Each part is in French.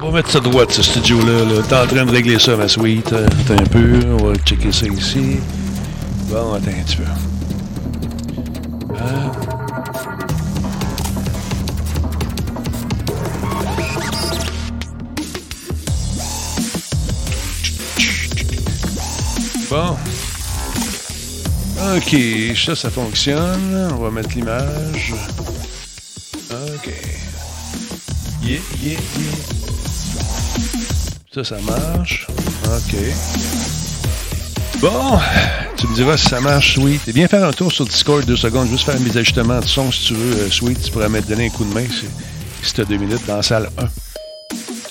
On va mettre ça droite, ce studio-là. Là. T'es en train de régler ça, ma suite. Attends un peu. On va checker ça ici. Bon, attends un petit peu. Bon. OK. Ça, ça fonctionne. On va mettre l'image. OK. Yeah, yeah, yeah. Ça, ça marche. OK. Bon. Tu me diras si ça marche, Sweet. Et viens faire un tour sur Discord 2 secondes. Juste faire mes ajustements de son, si tu veux, Sweet. Tu pourrais me donner un coup de main si tu as 2 minutes dans la salle 1.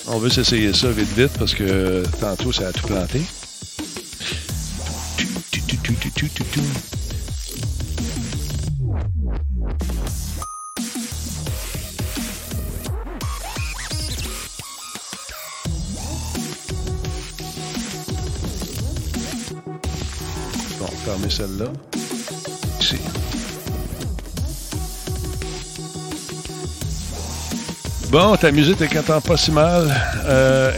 On veut s'essayer ça vite, vite, parce que tantôt, ça a tout planté. Bon, fermez celle-là. Ici. Bon, ta musique est quand même pas si mal.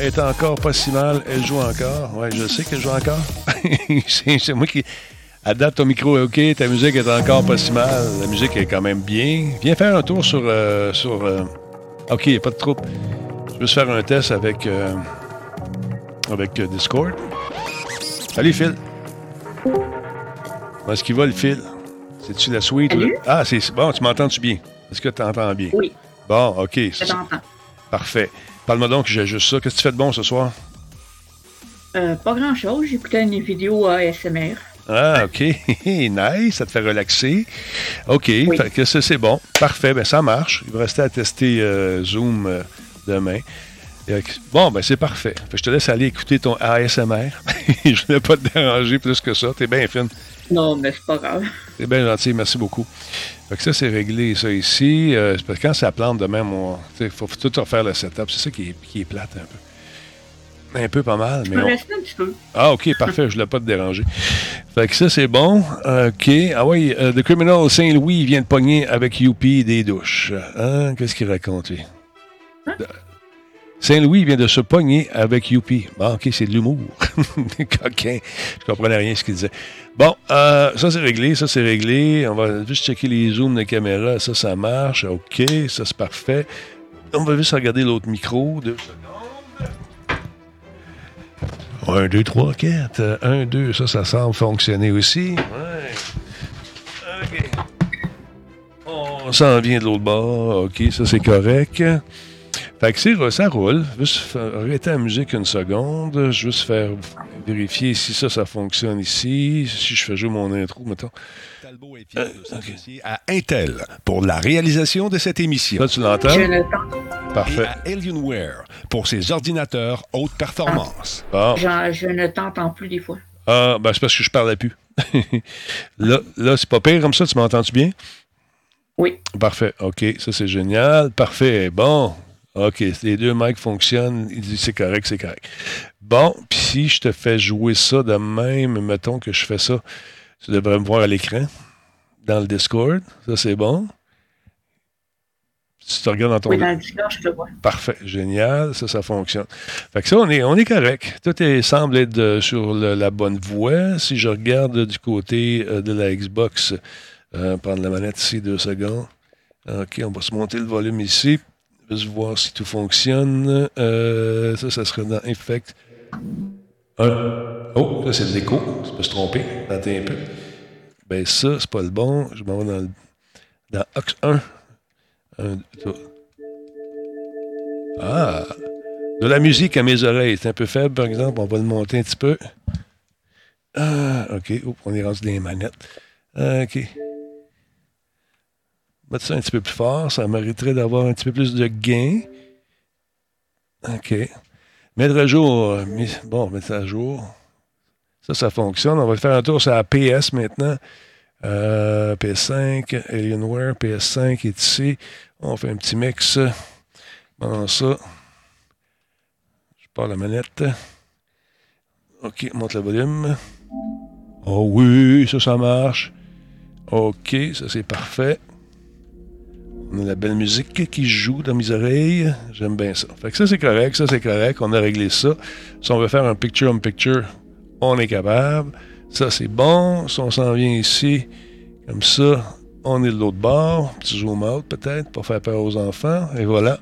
Est encore pas si mal. Elle joue encore. Ouais, je sais qu'elle joue encore. C'est moi qui... Adapte ton micro, OK, ta musique est encore pas si mal. La musique est quand même bien. Viens faire un tour sur... OK, il n'y a pas de trouble. Je vais juste faire un test avec, avec Discord. Salut, Phil. Comment est-ce qu'il va, le Phil? C'est-tu la suite? Ou... Ah, c'est bon, tu m'entends-tu bien? Est-ce que tu t'entends bien? Oui. Bon, OK. Je t'entends. Parfait. Parle-moi donc, j'ajuste ça. Qu'est-ce que tu fais de bon ce soir? Pas grand-chose. J'écoutais une vidéo ASMR. Ah, OK. Nice. Ça te fait relaxer. OK. Oui. Fait que ça, c'est bon. Parfait. Ben ça marche. Il va rester à tester Zoom demain. Bon, ben c'est parfait. Fait que je te laisse aller écouter ton ASMR. Je voulais pas te déranger plus que ça. T'es bien fine. Non, mais c'est pas grave. T'es bien gentil. Merci beaucoup. Fait que ça, c'est réglé, ça, ici. Parce que quand ça plante demain, il faut tout refaire le setup. C'est ça qui est plate un peu. Un peu pas mal, mais. Rester un petit peu. Ah, OK, parfait, je ne l'ai pas te déranger. Fait que ça, c'est bon. OK. Ah oui, The Criminal Saint-Louis vient de pogner avec Youpi des douches. Hein? Qu'est-ce qu'il raconte, lui? Hein? Saint-Louis vient de se pogner avec Youpi. Bon, OK, c'est de l'humour. Coquin. Je comprenais rien ce qu'il disait. Bon, ça, c'est réglé. Ça, c'est réglé. On va juste checker les zooms de caméra. Ça, ça marche. OK, ça, c'est parfait. On va juste regarder l'autre micro. 2 secondes. 1, 2, 3, 4. 1, 2, ça semble fonctionner aussi. Ouais. OK. On s'en vient de l'autre bord. OK, ça, c'est correct. Fait que ça roule. Juste arrêter la musique une seconde. Juste faire vérifier si ça fonctionne ici. Si je fais jouer mon intro, mettons. Talbot est fier de s'associer à Intel pour la réalisation de cette émission. Là, tu l'entends? Je l'entends. Parfait. Et à Alienware pour ses ordinateurs haute performance. Ah. Je ne t'entends plus des fois. Ah, ben c'est parce que je parlais plus. là, c'est pas pire comme ça. Tu m'entends-tu bien? Oui. Parfait. OK, ça, c'est génial. Parfait. Bon. OK, les deux mics fonctionnent. Il dit c'est correct, c'est correct. Bon, puis si je te fais jouer ça de même, mettons que je fais ça, tu devrais me voir à l'écran, dans le Discord. Ça, c'est bon. Si tu te regardes dans ton... Oui, dans le Discord, je te vois. Parfait, génial. Ça fonctionne. Fait que ça, on est correct. Tout semble être sur la bonne voie. Si je regarde du côté de la Xbox, prendre la manette ici, 2 secondes. OK, on va se monter le volume ici. Juste voir si tout fonctionne. Ça serait dans Effect. Oh, ça, c'est de l'écho. Ça peut se tromper. Attends un peu. Ben ça, c'est pas le bon. Je m'en vais dans Ox 1. 1, 2, 3. Ah! De la musique à mes oreilles. C'est un peu faible, par exemple. On va le monter un petit peu. Ah, OK. Oh, on est rendu dans les manettes. OK. Mettre ça un petit peu plus fort, ça mériterait d'avoir un petit peu plus de gain. OK. Mettre à jour. Bon, mettre à jour. Ça fonctionne. On va faire un tour sur la PS maintenant. PS5, Alienware, PS5 est ici. On fait un petit mix. Bon, ça. Je pars la manette. OK, monte le volume. Oh oui, ça marche. OK, ça, c'est parfait. On a la belle musique qui joue dans mes oreilles. J'aime bien ça. Fait que ça, c'est correct. Ça, c'est correct. On a réglé ça. Si on veut faire un picture-on-picture, on est capable. Ça, c'est bon. Si on s'en vient ici, comme ça, on est de l'autre bord. Petit zoom-out, peut-être, pour faire peur aux enfants. Et voilà.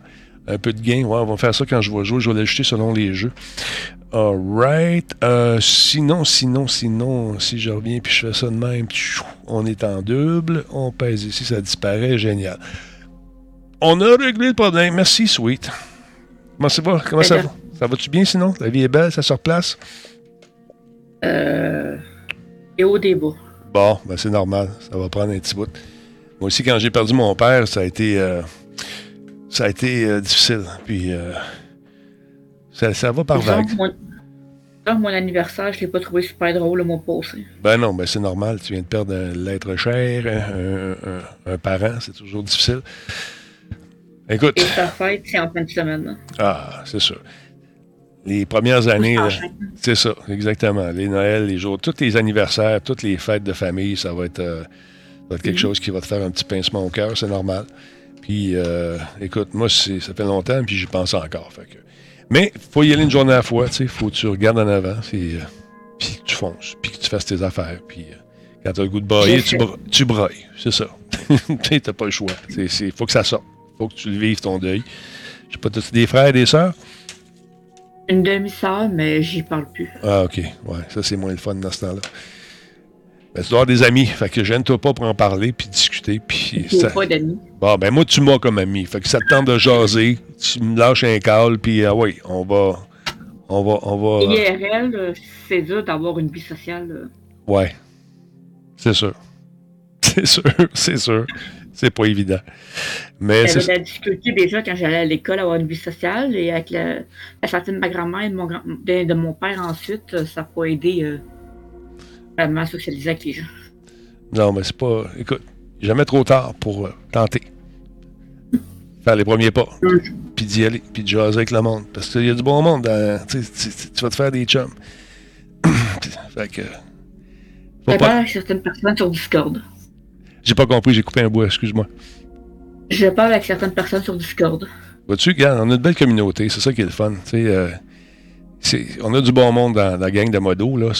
Un peu de gain. Ouais, on va faire ça quand je vais jouer. Je vais l'ajuster selon les jeux. Alright. Sinon, si je reviens puis je fais ça de même, on est en double. On pèse ici, ça disparaît. Génial. On a réglé le problème. Merci, Sweet. Comment ça va? Ça va-tu bien sinon? La vie est belle, ça se replace? Et au début. Bon, ben c'est normal. Ça va prendre un petit bout. Moi aussi, quand j'ai perdu mon père, ça a été difficile. Puis ça va par vague. Mon anniversaire, je l'ai pas trouvé super drôle, mon pauvre. Ben non, ben c'est normal. Tu viens de perdre l'être cher, un parent, c'est toujours difficile. Écoute. Et ta fête, c'est en fin de semaine. Ah, c'est sûr. Les premières années, là, c'est ça, exactement. Les Noëls, les jours, tous les anniversaires, toutes les fêtes de famille, ça va être quelque chose qui va te faire un petit pincement au cœur, c'est normal. Puis, écoute, moi, ça fait longtemps, puis j'y pense encore. Fait que... Mais il faut y aller une journée à la fois, tu sais, faut que tu regardes en avant, puis que tu fonces, puis que tu fasses tes affaires, puis quand tu as le goût de brailler, tu brailles, c'est ça. Tu n'as pas le choix, il faut que ça sorte, faut que tu le vives ton deuil. Je sais pas, t'as-tu des frères et des sœurs? Une demi-sœur, mais j'y parle plus. Ah, ok, ouais, ça c'est moins le fun dans ce temps-là. Ben, tu dois avoir des amis, fait que gêne-toi pas pour en parler, puis discuter, puis... J'ai pas d'amis. Bon, ben moi, tu m'as comme ami, fait que ça te tente de jaser, tu me lâches un call, puis oui, on va... IRL, c'est dur d'avoir une vie sociale. Ouais, c'est sûr, c'est pas évident. Mais j'avais de la difficulté déjà quand j'allais à l'école à avoir une vie sociale, et avec la sortie de ma grand-mère et de mon père ensuite, ça n'a pas aidé... vraiment socialiser avec les gens. Non, mais c'est pas... Écoute, jamais trop tard pour tenter. Faire les premiers pas. Puis d'y aller, puis de jaser avec le monde. Parce qu'il y a du bon monde. Tu vas te faire des chums. Fait que... Faut pas... avec certaines personnes sur Discord. J'ai pas compris, j'ai coupé un bout, excuse-moi. Je parle avec certaines personnes sur Discord. Vois-tu, regarde, on a une belle communauté, c'est ça qui est le fun. Tu sais... on a du bon monde dans la gang de modos, là.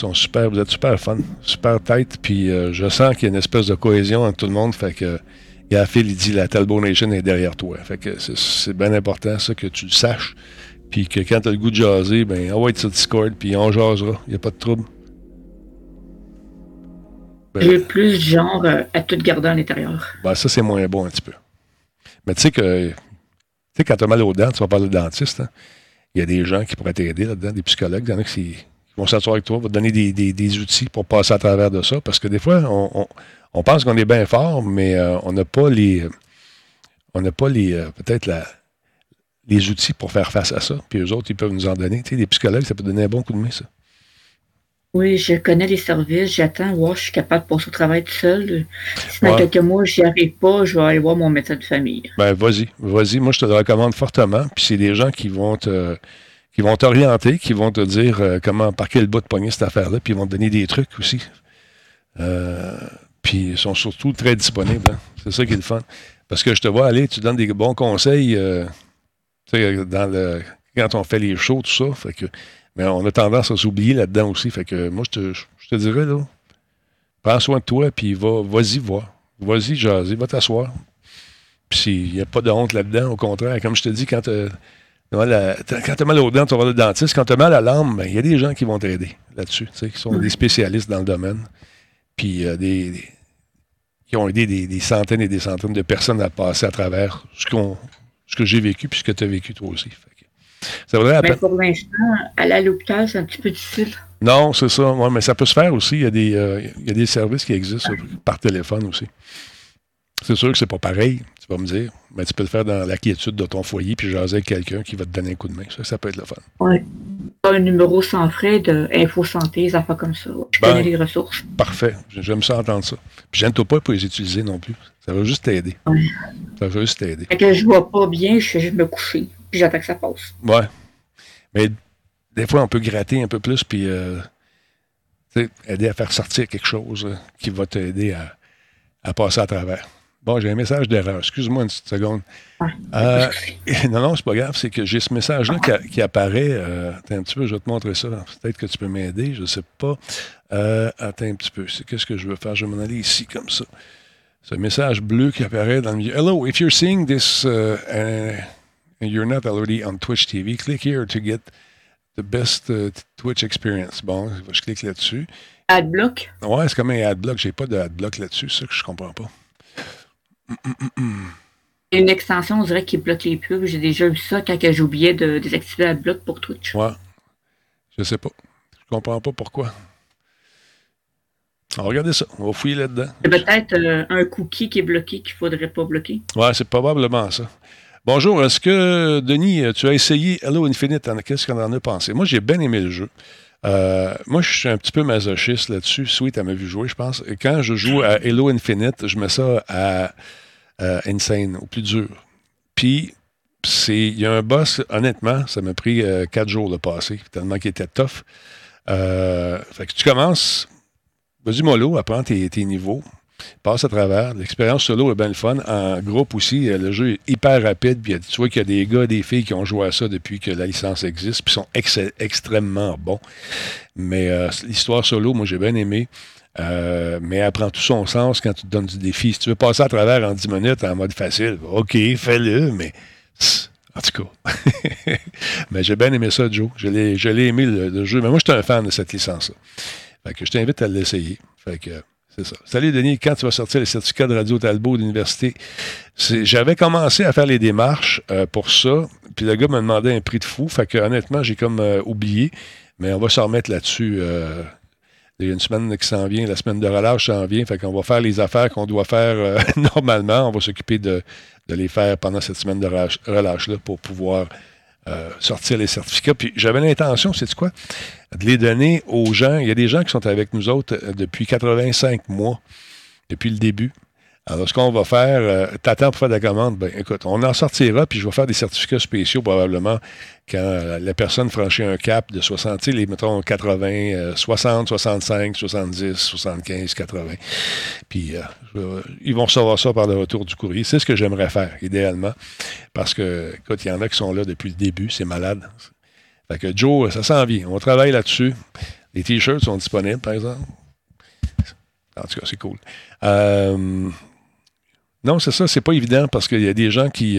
Vous êtes super fun, super tête, puis je sens qu'il y a une espèce de cohésion entre tout le monde, fait que Phil, il dit la Talbot Nation est derrière toi, fait que c'est bien important, ça, que tu le saches, puis que quand t'as le goût de jaser, ben on va être sur Discord, puis on jasera, y a pas de trouble. Ben, j'ai plus genre à tout garder à l'intérieur. Ben ça, c'est moins bon un petit peu. Mais tu sais, quand t'as mal aux dents, tu vas parler au dentiste, hein? Il y a des gens qui pourraient t'aider là-dedans, des psychologues, il y en a qui vont s'asseoir avec toi, vont te donner des outils pour passer à travers de ça, parce que des fois, on pense qu'on est bien fort, mais on n'a pas les outils pour faire face à ça, puis eux autres, ils peuvent nous en donner. Tu sais, les psychologues, ça peut donner un bon coup de main, ça. Oui, je connais les services, j'attends, je suis capable de passer au travail tout seul. Si dans quelques mois, j'y arrive pas, je vais aller voir mon médecin de famille. Ben, vas-y, moi je te le recommande fortement, puis c'est des gens qui vont t'orienter, qui vont te dire comment, par quel bout de poignet cette affaire-là, puis ils vont te donner des trucs aussi. Puis ils sont surtout très disponibles, hein? C'est ça qui est le fun. Parce que je te vois aller, tu donnes des bons conseils, tu sais, quand on fait les shows, tout ça, fait que... Mais on a tendance à s'oublier là-dedans aussi. Fait que moi, je te dirais, là, prends soin de toi, puis vas-y voir. Vas-y, jaser, va t'asseoir. Puis il n'y a pas de honte là-dedans. Au contraire, comme je te dis, quand tu as mal aux dents, tu vas le dentiste. Quand tu as mal à l'âme, ben, il y a des gens qui vont t'aider là-dessus, qui sont des spécialistes dans le domaine, puis qui ont aidé des centaines et des centaines de personnes à passer à travers ce que j'ai vécu, puis ce que tu as vécu toi aussi. Fait. Ça vaudrait la peine. Mais pour l'instant, aller à l'hôpital, c'est un petit peu difficile. Non, c'est ça. Ouais, mais ça peut se faire aussi. Il y a des services qui existent par téléphone aussi. C'est sûr que c'est pas pareil, tu vas me dire. Mais tu peux le faire dans la quiétude de ton foyer puis jaser avec quelqu'un qui va te donner un coup de main. Ça peut être le fun. Oui. Un numéro sans frais d'Info Santé, des affaires comme ça. Je connais les ressources. Parfait. J'aime ça entendre ça. Puis gêne-toi pas pour les utiliser non plus. Ça va juste t'aider. Ouais. Ça va juste t'aider. Fait que je vois pas bien, je vais juste me coucher. Puis j'attends que ça passe. Ouais. Mais des fois, on peut gratter un peu plus, puis aider à faire sortir quelque chose qui va t'aider à passer à travers. Bon, j'ai un message d'erreur. Excuse-moi une petite seconde. Non, non, c'est pas grave. C'est que j'ai ce message-là qui apparaît. Attends un petit peu, je vais te montrer ça. Peut-être que tu peux m'aider, je ne sais pas. Attends un petit peu. Qu'est-ce que je veux faire? Je vais m'en aller ici, comme ça. Ce message bleu qui apparaît dans le milieu. Hello, if you're seeing this and you're not already on Twitch TV, click here to get the best Twitch experience. Bon, je clique là-dessus. Adblock? Ouais, c'est comme un adblock. J'ai pas de adblock là-dessus, ça que je comprends pas. Une extension, on dirait, qui bloque les pubs. J'ai déjà vu ça quand j'oubliais de désactiver la bloc pour Twitch. Ouais. Je sais pas. Je comprends pas pourquoi. Alors, regardez ça. On va fouiller là-dedans. C'est peut-être un cookie qui est bloqué qu'il ne faudrait pas bloquer. Ouais, c'est probablement ça. Bonjour. Est-ce que, Denis, tu as essayé Halo Infinite? Qu'est-ce qu'on en a pensé? Moi, j'ai bien aimé le jeu. Moi, je suis un petit peu masochiste là-dessus. Sweet, elle m'a vu jouer, je pense. Et quand je joue à Halo Infinite, je mets ça à Insane, au plus dur. Puis, il y a un boss, honnêtement, ça m'a pris 4 jours de passer, tellement qu'il était tough. Fait que tu commences, vas-y mollo, apprends tes niveaux, passe à travers. L'expérience solo est bien le fun. En groupe aussi, le jeu est hyper rapide. Puis tu vois qu'il y a des gars, des filles qui ont joué à ça depuis que la licence existe, puis sont extrêmement bons. Mais l'histoire solo, moi, j'ai bien aimé. Mais elle prend tout son sens quand tu te donnes du défi. Si tu veux passer à travers en 10 minutes en mode facile, OK, fais-le, mais en tout cas. Mais j'ai bien aimé ça, Joe. Je l'ai aimé, le jeu. Mais moi, je suis un fan de cette licence-là. Fait que je t'invite à l'essayer. Fait que c'est ça. Salut, Denis. Quand tu vas sortir les certificats de Radio Talbot de l'université, j'avais commencé à faire les démarches pour ça. Puis le gars me demandait un prix de fou. Fait que honnêtement, j'ai comme oublié. Mais on va se remettre là-dessus. Il y a une semaine qui s'en vient, la semaine de relâche s'en vient. Fait qu'on va faire les affaires qu'on doit faire normalement. On va s'occuper de les faire pendant cette semaine de relâche-là pour pouvoir sortir les certificats. Puis j'avais l'intention, sais-tu quoi? De les donner aux gens. Il y a des gens qui sont avec nous autres depuis 85 mois, depuis le début. Alors, ce qu'on va faire, t'attends pour faire de la commande, bien, écoute, on en sortira, puis je vais faire des certificats spéciaux, probablement, quand la personne franchit un cap de 60, les, mettons, 80, 60, 65, 70, 75, 80. Puis, ils vont recevoir ça par le retour du courrier. C'est ce que j'aimerais faire, idéalement, parce que, écoute, il y en a qui sont là depuis le début, c'est malade. Fait que, Joe, ça s'en vient. On travaille là-dessus. Les T-shirts sont disponibles, par exemple. En tout cas, c'est cool. Non, c'est ça, c'est pas évident parce qu'il y a des gens qui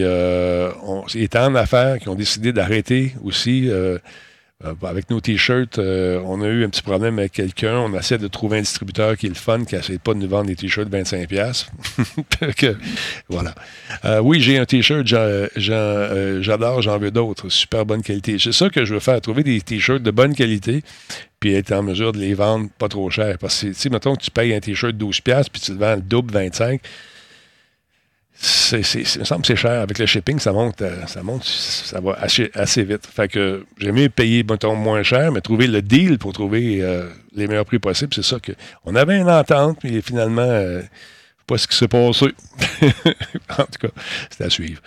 étaient en affaires, qui ont décidé d'arrêter aussi. Avec nos T-shirts, on a eu un petit problème avec quelqu'un. On essaie de trouver un distributeur qui est le fun, qui n'essaie pas de nous vendre des T-shirts de 25$. Que, voilà. Oui, j'ai un T-shirt, j'adore, j'en veux d'autres. Super bonne qualité. C'est ça que je veux faire, trouver des T-shirts de bonne qualité puis être en mesure de les vendre pas trop cher. Parce que, tu sais, mettons que tu payes un T-shirt de 12$ puis tu le vends le double 25$, il me semble que c'est cher. Avec le shipping, ça monte, ça va assez vite. Fait que j'aime mieux payer, mettons, moins cher, mais trouver le deal pour trouver les meilleurs prix possibles. C'est ça que. On avait une entente, mais finalement, pas ce qui s'est passé. En tout cas, c'est à suivre.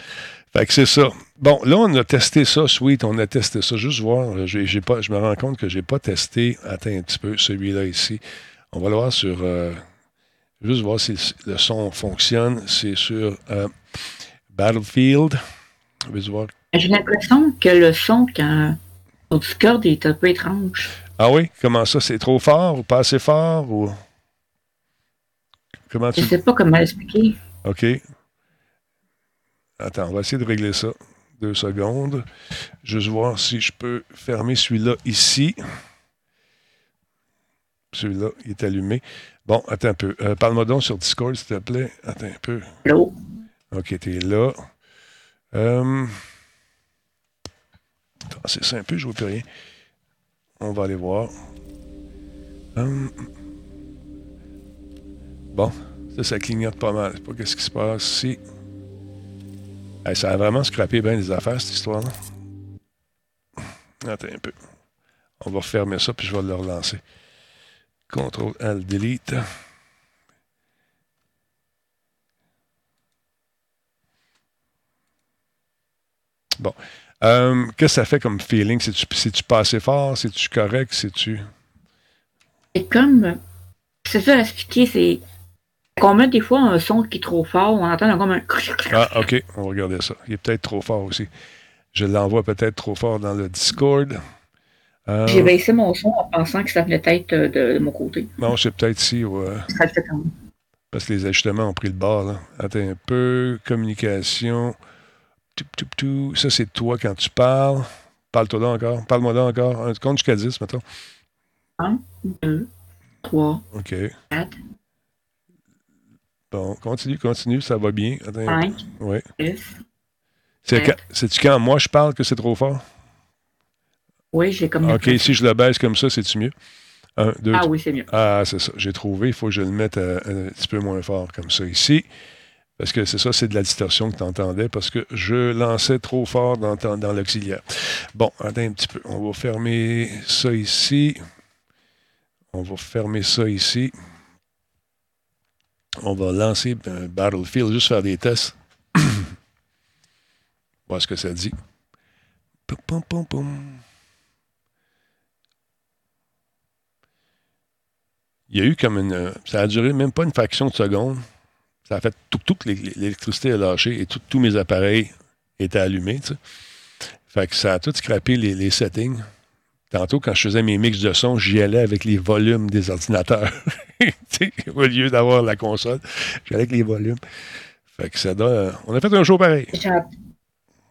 Fait que c'est ça. Bon, là, on a testé ça, Sweet. On a testé ça. Juste voir. Je me rends compte que j'ai pas testé. Attends un petit peu, celui-là ici. On va le voir sur. Juste voir si le son fonctionne. C'est sur Battlefield. J'ai l'impression que le son au Discord est un peu étrange. Ah oui? Comment ça? C'est trop fort ou pas assez fort? Ou... Je ne sais pas comment l'expliquer. OK. Attends, on va essayer de régler ça. 2 secondes. Juste voir si je peux fermer celui-là ici. Celui-là, il est allumé. Bon, attends un peu. Parle-moi donc sur Discord, s'il te plaît. Attends un peu. Hello. OK, t'es là. Attends, c'est ça un peu, je vois plus rien. On va aller voir. Bon, ça clignote pas mal. Je sais pas qu'est-ce qui se passe ici. Hey, ça a vraiment scrappé bien les affaires, cette histoire-là. Attends un peu. On va refermer ça, puis je vais le relancer. Ctrl Alt Delete. Bon. Qu'est-ce que ça fait comme feeling? C'est-tu pas assez fort? C'est-tu correct? C'est comme. C'est ça à expliquer. Qu'on met des fois un son qui est trop fort, on entend comme un... Ah, OK, on va regarder ça. Il est peut-être trop fort aussi. Je l'envoie peut-être trop fort dans le Discord. J'ai baissé mon son en pensant que ça venait être de mon côté. Non, c'est peut-être ici. Ouais. Parce que les ajustements ont pris le bord. Là. Attends un peu. Communication. Ça, c'est toi quand tu parles. Parle-toi là encore. Parle-moi là encore. Compte jusqu'à 10, mettons. 1, 2, 3, 4. Bon, continue. Ça va bien. Attends. 5, ouais. 6. C'est-tu quand moi je parle que c'est trop fort? Oui, j'ai comme... OK, si je le baisse comme ça, c'est-tu mieux? 1, 2, 3. Ah oui, c'est mieux. Ah, c'est ça. J'ai trouvé. Il faut que je le mette un petit peu moins fort comme ça ici. Parce que c'est ça, c'est de la distorsion que tu entendais parce que je lançais trop fort dans l'auxiliaire. Bon, attends un petit peu. On va fermer ça ici. On va fermer ça ici. On va lancer Battlefield, juste faire des tests. Voir ce que ça dit. Pum, pum, pum, pum. Il y a eu comme une... Ça a duré même pas une fraction de seconde. Ça a fait tout que l'électricité a lâché et tous mes appareils étaient allumés. T'sais. Fait que ça a tout scrappé les settings. Tantôt, quand je faisais mes mix de son, j'y allais avec les volumes des ordinateurs. Au lieu d'avoir la console, j'allais avec les volumes. Fait que ça donne... On a fait un show pareil.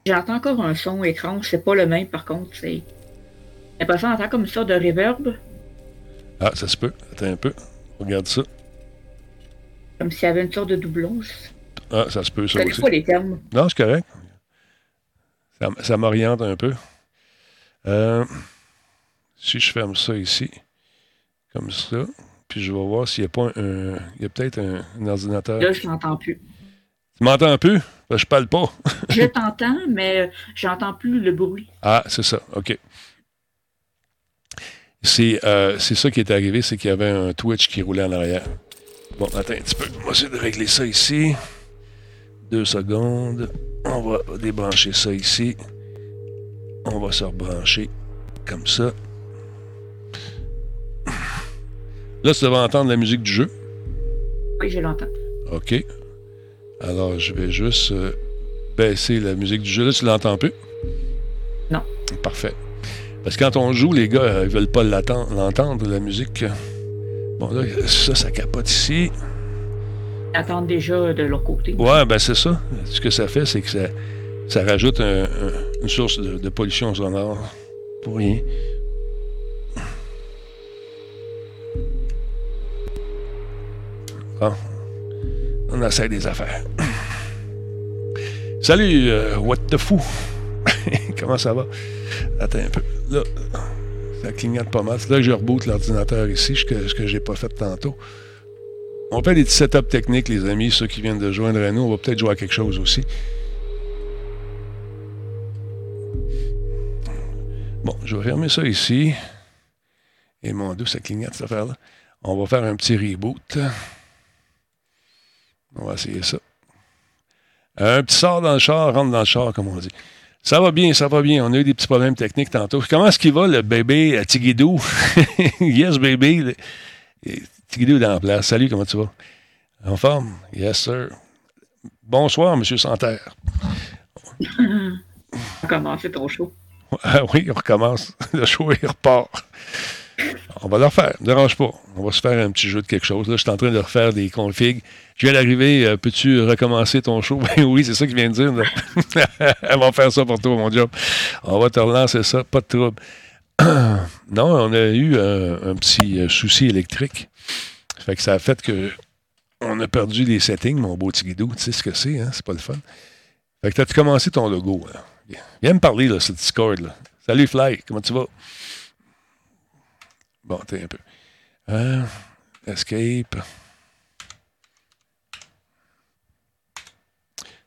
J'entends encore un son étrange. C'est pas le même, par contre. C'est l'impression d'entendre comme une sorte de reverb. Ah, ça se peut. Attends un peu. Regarde ça. Comme s'il y avait une sorte de doublon. Ah, ça se peut, ça aussi. Pas les termes. Non, c'est correct. Ça m'oriente un peu. Si je ferme ça ici, comme ça, puis je vais voir s'il n'y a pas un... Il y a peut-être un ordinateur. Là, je n'entends plus. Tu m'entends plus? Ben, je parle pas. Je t'entends, mais j'entends plus le bruit. Ah, c'est ça. OK. C'est ça qui est arrivé, c'est qu'il y avait un Twitch qui roulait en arrière. Bon, attends un petit peu. On va essayer de régler ça ici. 2 secondes. On va débrancher ça ici. On va se rebrancher comme ça. Là, tu devrais entendre la musique du jeu. Oui, je l'entends. OK. Alors, je vais juste baisser la musique du jeu. Là, tu l'entends plus? Non. Parfait. Parce que quand on joue, les gars, ils veulent pas l'entendre, la musique. Bon, là, ça capote ici. Ils attendent déjà de leur côté. Ouais, ben c'est ça. Ce que ça fait, c'est que ça rajoute une source de pollution sonore. Pour rien. Bon. On essaie des affaires. Salut, what the fou? Comment ça va? Attends un peu. Là, ça clignote pas mal. C'est là que je reboote l'ordinateur ici, ce que j'ai pas fait tantôt. On fait des petits setups techniques, les amis, ceux qui viennent de joindre à nous. On va peut-être jouer à quelque chose aussi. Bon, je vais fermer ça ici. Et mon Dieu, ça clignote cette affaire-là. On va faire un petit reboot. On va essayer ça. Un petit sort dans le char, rentre dans le char, comme on dit. Ça va bien, ça va bien. On a eu des petits problèmes techniques tantôt. Comment est-ce qu'il va, le bébé Tigidou? Yes, bébé. Tigidou est dans la place. Salut, comment tu vas? En forme? Yes, sir. Bonsoir, M. Santerre. On commence ton show. Ah oui, on recommence. Le show, il repart. On va le refaire, ne dérange pas. On va se faire un petit jeu de quelque chose. Là, je suis en train de refaire des configs. Je viens d'arriver, peux-tu recommencer ton show? Ben oui, c'est ça qu'il vient de dire. Elle va faire ça pour toi, mon job. On va te relancer ça, pas de trouble. Non, on a eu un petit souci électrique. Ça fait que ça a fait que on a perdu les settings, mon beau petit guidou. Tu sais ce que c'est, hein? C'est pas le fun. Fait que t'as-tu commencé ton logo? Là? Viens me parler, là, sur Discord. Là. Salut, Fly, comment tu vas? Bon, t'es un peu. Escape.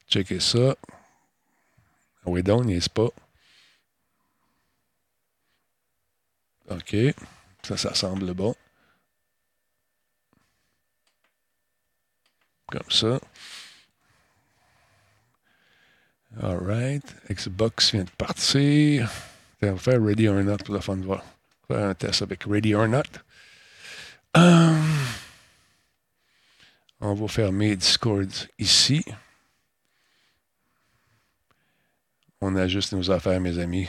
Checker ça. Oui, donc, n'est-ce pas? OK. Ça semble bon. Comme ça. All right. Xbox vient de partir. On va faire Ready or Not pour la fin de voir. Faire un test avec Ready or Not. On va fermer Discord ici. On ajuste nos affaires, mes amis.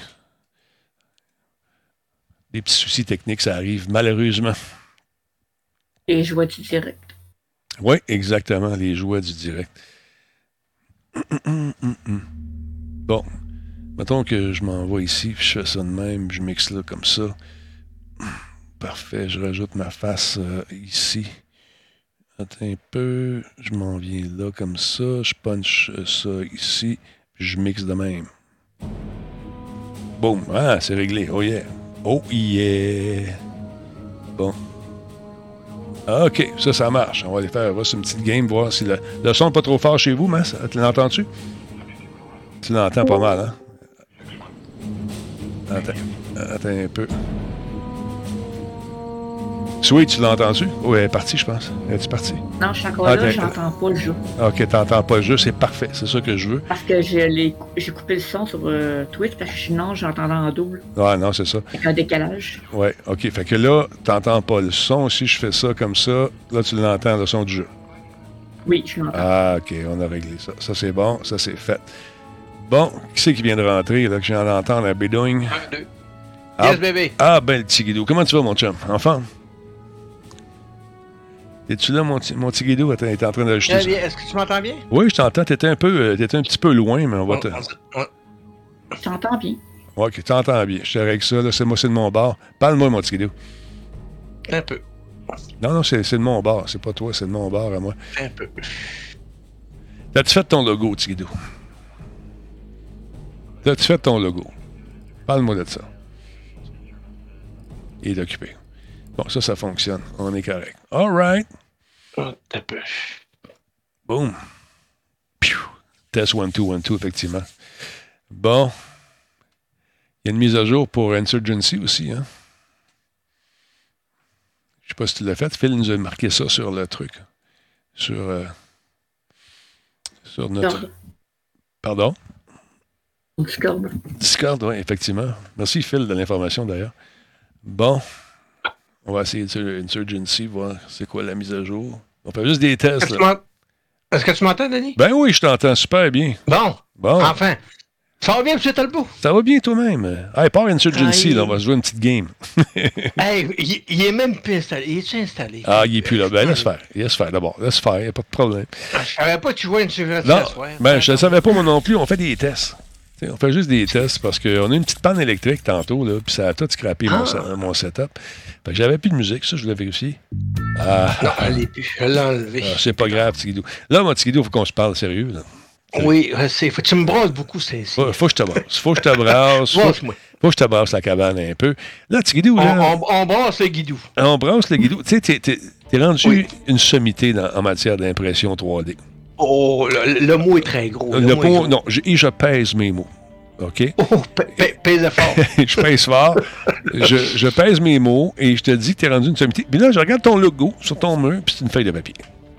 Des petits soucis techniques, ça arrive malheureusement. Les joies du direct. Oui, exactement, les joies du direct. Bon, mettons que je m'en vais ici, puis je fais ça de même, je mixe là comme ça. Parfait, je rajoute ma face ici. Attends un peu, je m'en viens là comme ça, je punch ça ici, puis je mixe de même. Boum, ah, c'est réglé, oh yeah. Oh yeah! Bon. OK, ça marche. On va aller faire une petite game, voir si le son n'est pas trop fort chez vous, mais ça, tu l'entends-tu? Tu l'entends pas mal, hein? Attends un peu. Sweet, tu l'entends-tu? Oh, elle est partie, je pense. Elle est partie. Non, je suis encore là, j'entends pas le jeu. OK, t'entends pas le jeu, c'est parfait, c'est ça que je veux. Parce que j'ai coupé le son sur Twitch, parce que sinon, j'entendais en double. Ah non, c'est ça. Avec un décalage. Ouais, OK, fait que là, t'entends pas le son. Si je fais ça comme ça, là, tu l'entends, le son du jeu. Oui, je l'entends. Ah, OK, on a réglé ça. Ça, c'est bon, ça, c'est fait. Bon, qui c'est qui vient de rentrer, là, que j'ai entendu entendre la bédougne? 1, 2. Ah, yes, bébé. Ah, ben, le petit guidou. Comment tu vas, mon chum? En forme? Es-tu là, mon petit guidou? Attends, t'es en train d'ajouter. Est-ce que tu m'entends bien? Oui, je t'entends. T'étais un petit peu loin, mais on va te... Je t'entends bien. OK, t'entends bien. Je te règle ça. Là, c'est de mon bord. Parle-moi, mon petit guidou. Un peu. Non, c'est de mon bord. C'est pas toi, c'est de mon bord à moi. Un peu. T'as-tu fait ton logo, petit guidou? T'as-tu fait ton logo? Parle-moi de ça. Il est occupé. Bon, ça fonctionne. On est correct. All right. Oh, t'as peu. Boom. Piu. Test 1-2-1-2, effectivement. Bon. Il y a une mise à jour pour Insurgency aussi, hein? Je sais pas si tu l'as fait. Phil nous a marqué ça sur le truc. Sur notre... Pardon? Discord. Discord, oui, effectivement. Merci, Phil, de l'information, d'ailleurs. Bon. On va essayer Insurgency, voir c'est quoi la mise à jour. On fait juste des tests. Est-ce que tu m'entends, Denis? Ben oui, je t'entends super bien. Bon. Enfin. Ça va bien, M. Talbot? Ça va bien toi-même. Hey, part Insurgency, là, on va se jouer une petite game. Hey, il est même plus installé. Il est-tu installé? Ah, il est plus là. Ben, laisse faire d'abord. Laisse faire, il n'y a pas de problème. Je savais pas que tu jouais Insurgency. Non, ben, je ne savais pas moi non plus. On fait des tests. T'sais, on fait juste des tests parce qu'on a une petite panne électrique tantôt, là, puis ça a tout scrappé mon setup. Fait que j'avais plus de musique, ça, je voulais vérifier. Ah, non, elle est plus, je l'ai enlevée. C'est pas grave, petit Guido. Là, mon petit Guido, il faut qu'on se parle sérieux, là. Oui, faut que tu me brasses beaucoup, c'est... Faut que je te brasse. Faut que je te brasse la cabane un peu. Là, petit Guido, là... On brasse le Guido. On brasse le Guido. Tu sais, t'es rendu une sommité en matière d'impression 3D. Oh, le mot est très gros. Le mot est gros. Non, je pèse mes mots. OK? Oh, pèse fort. Je pèse fort. je pèse mes mots et je te dis que tu es rendu une sommité. Puis là, je regarde ton logo sur ton mur, puis c'est une feuille de papier.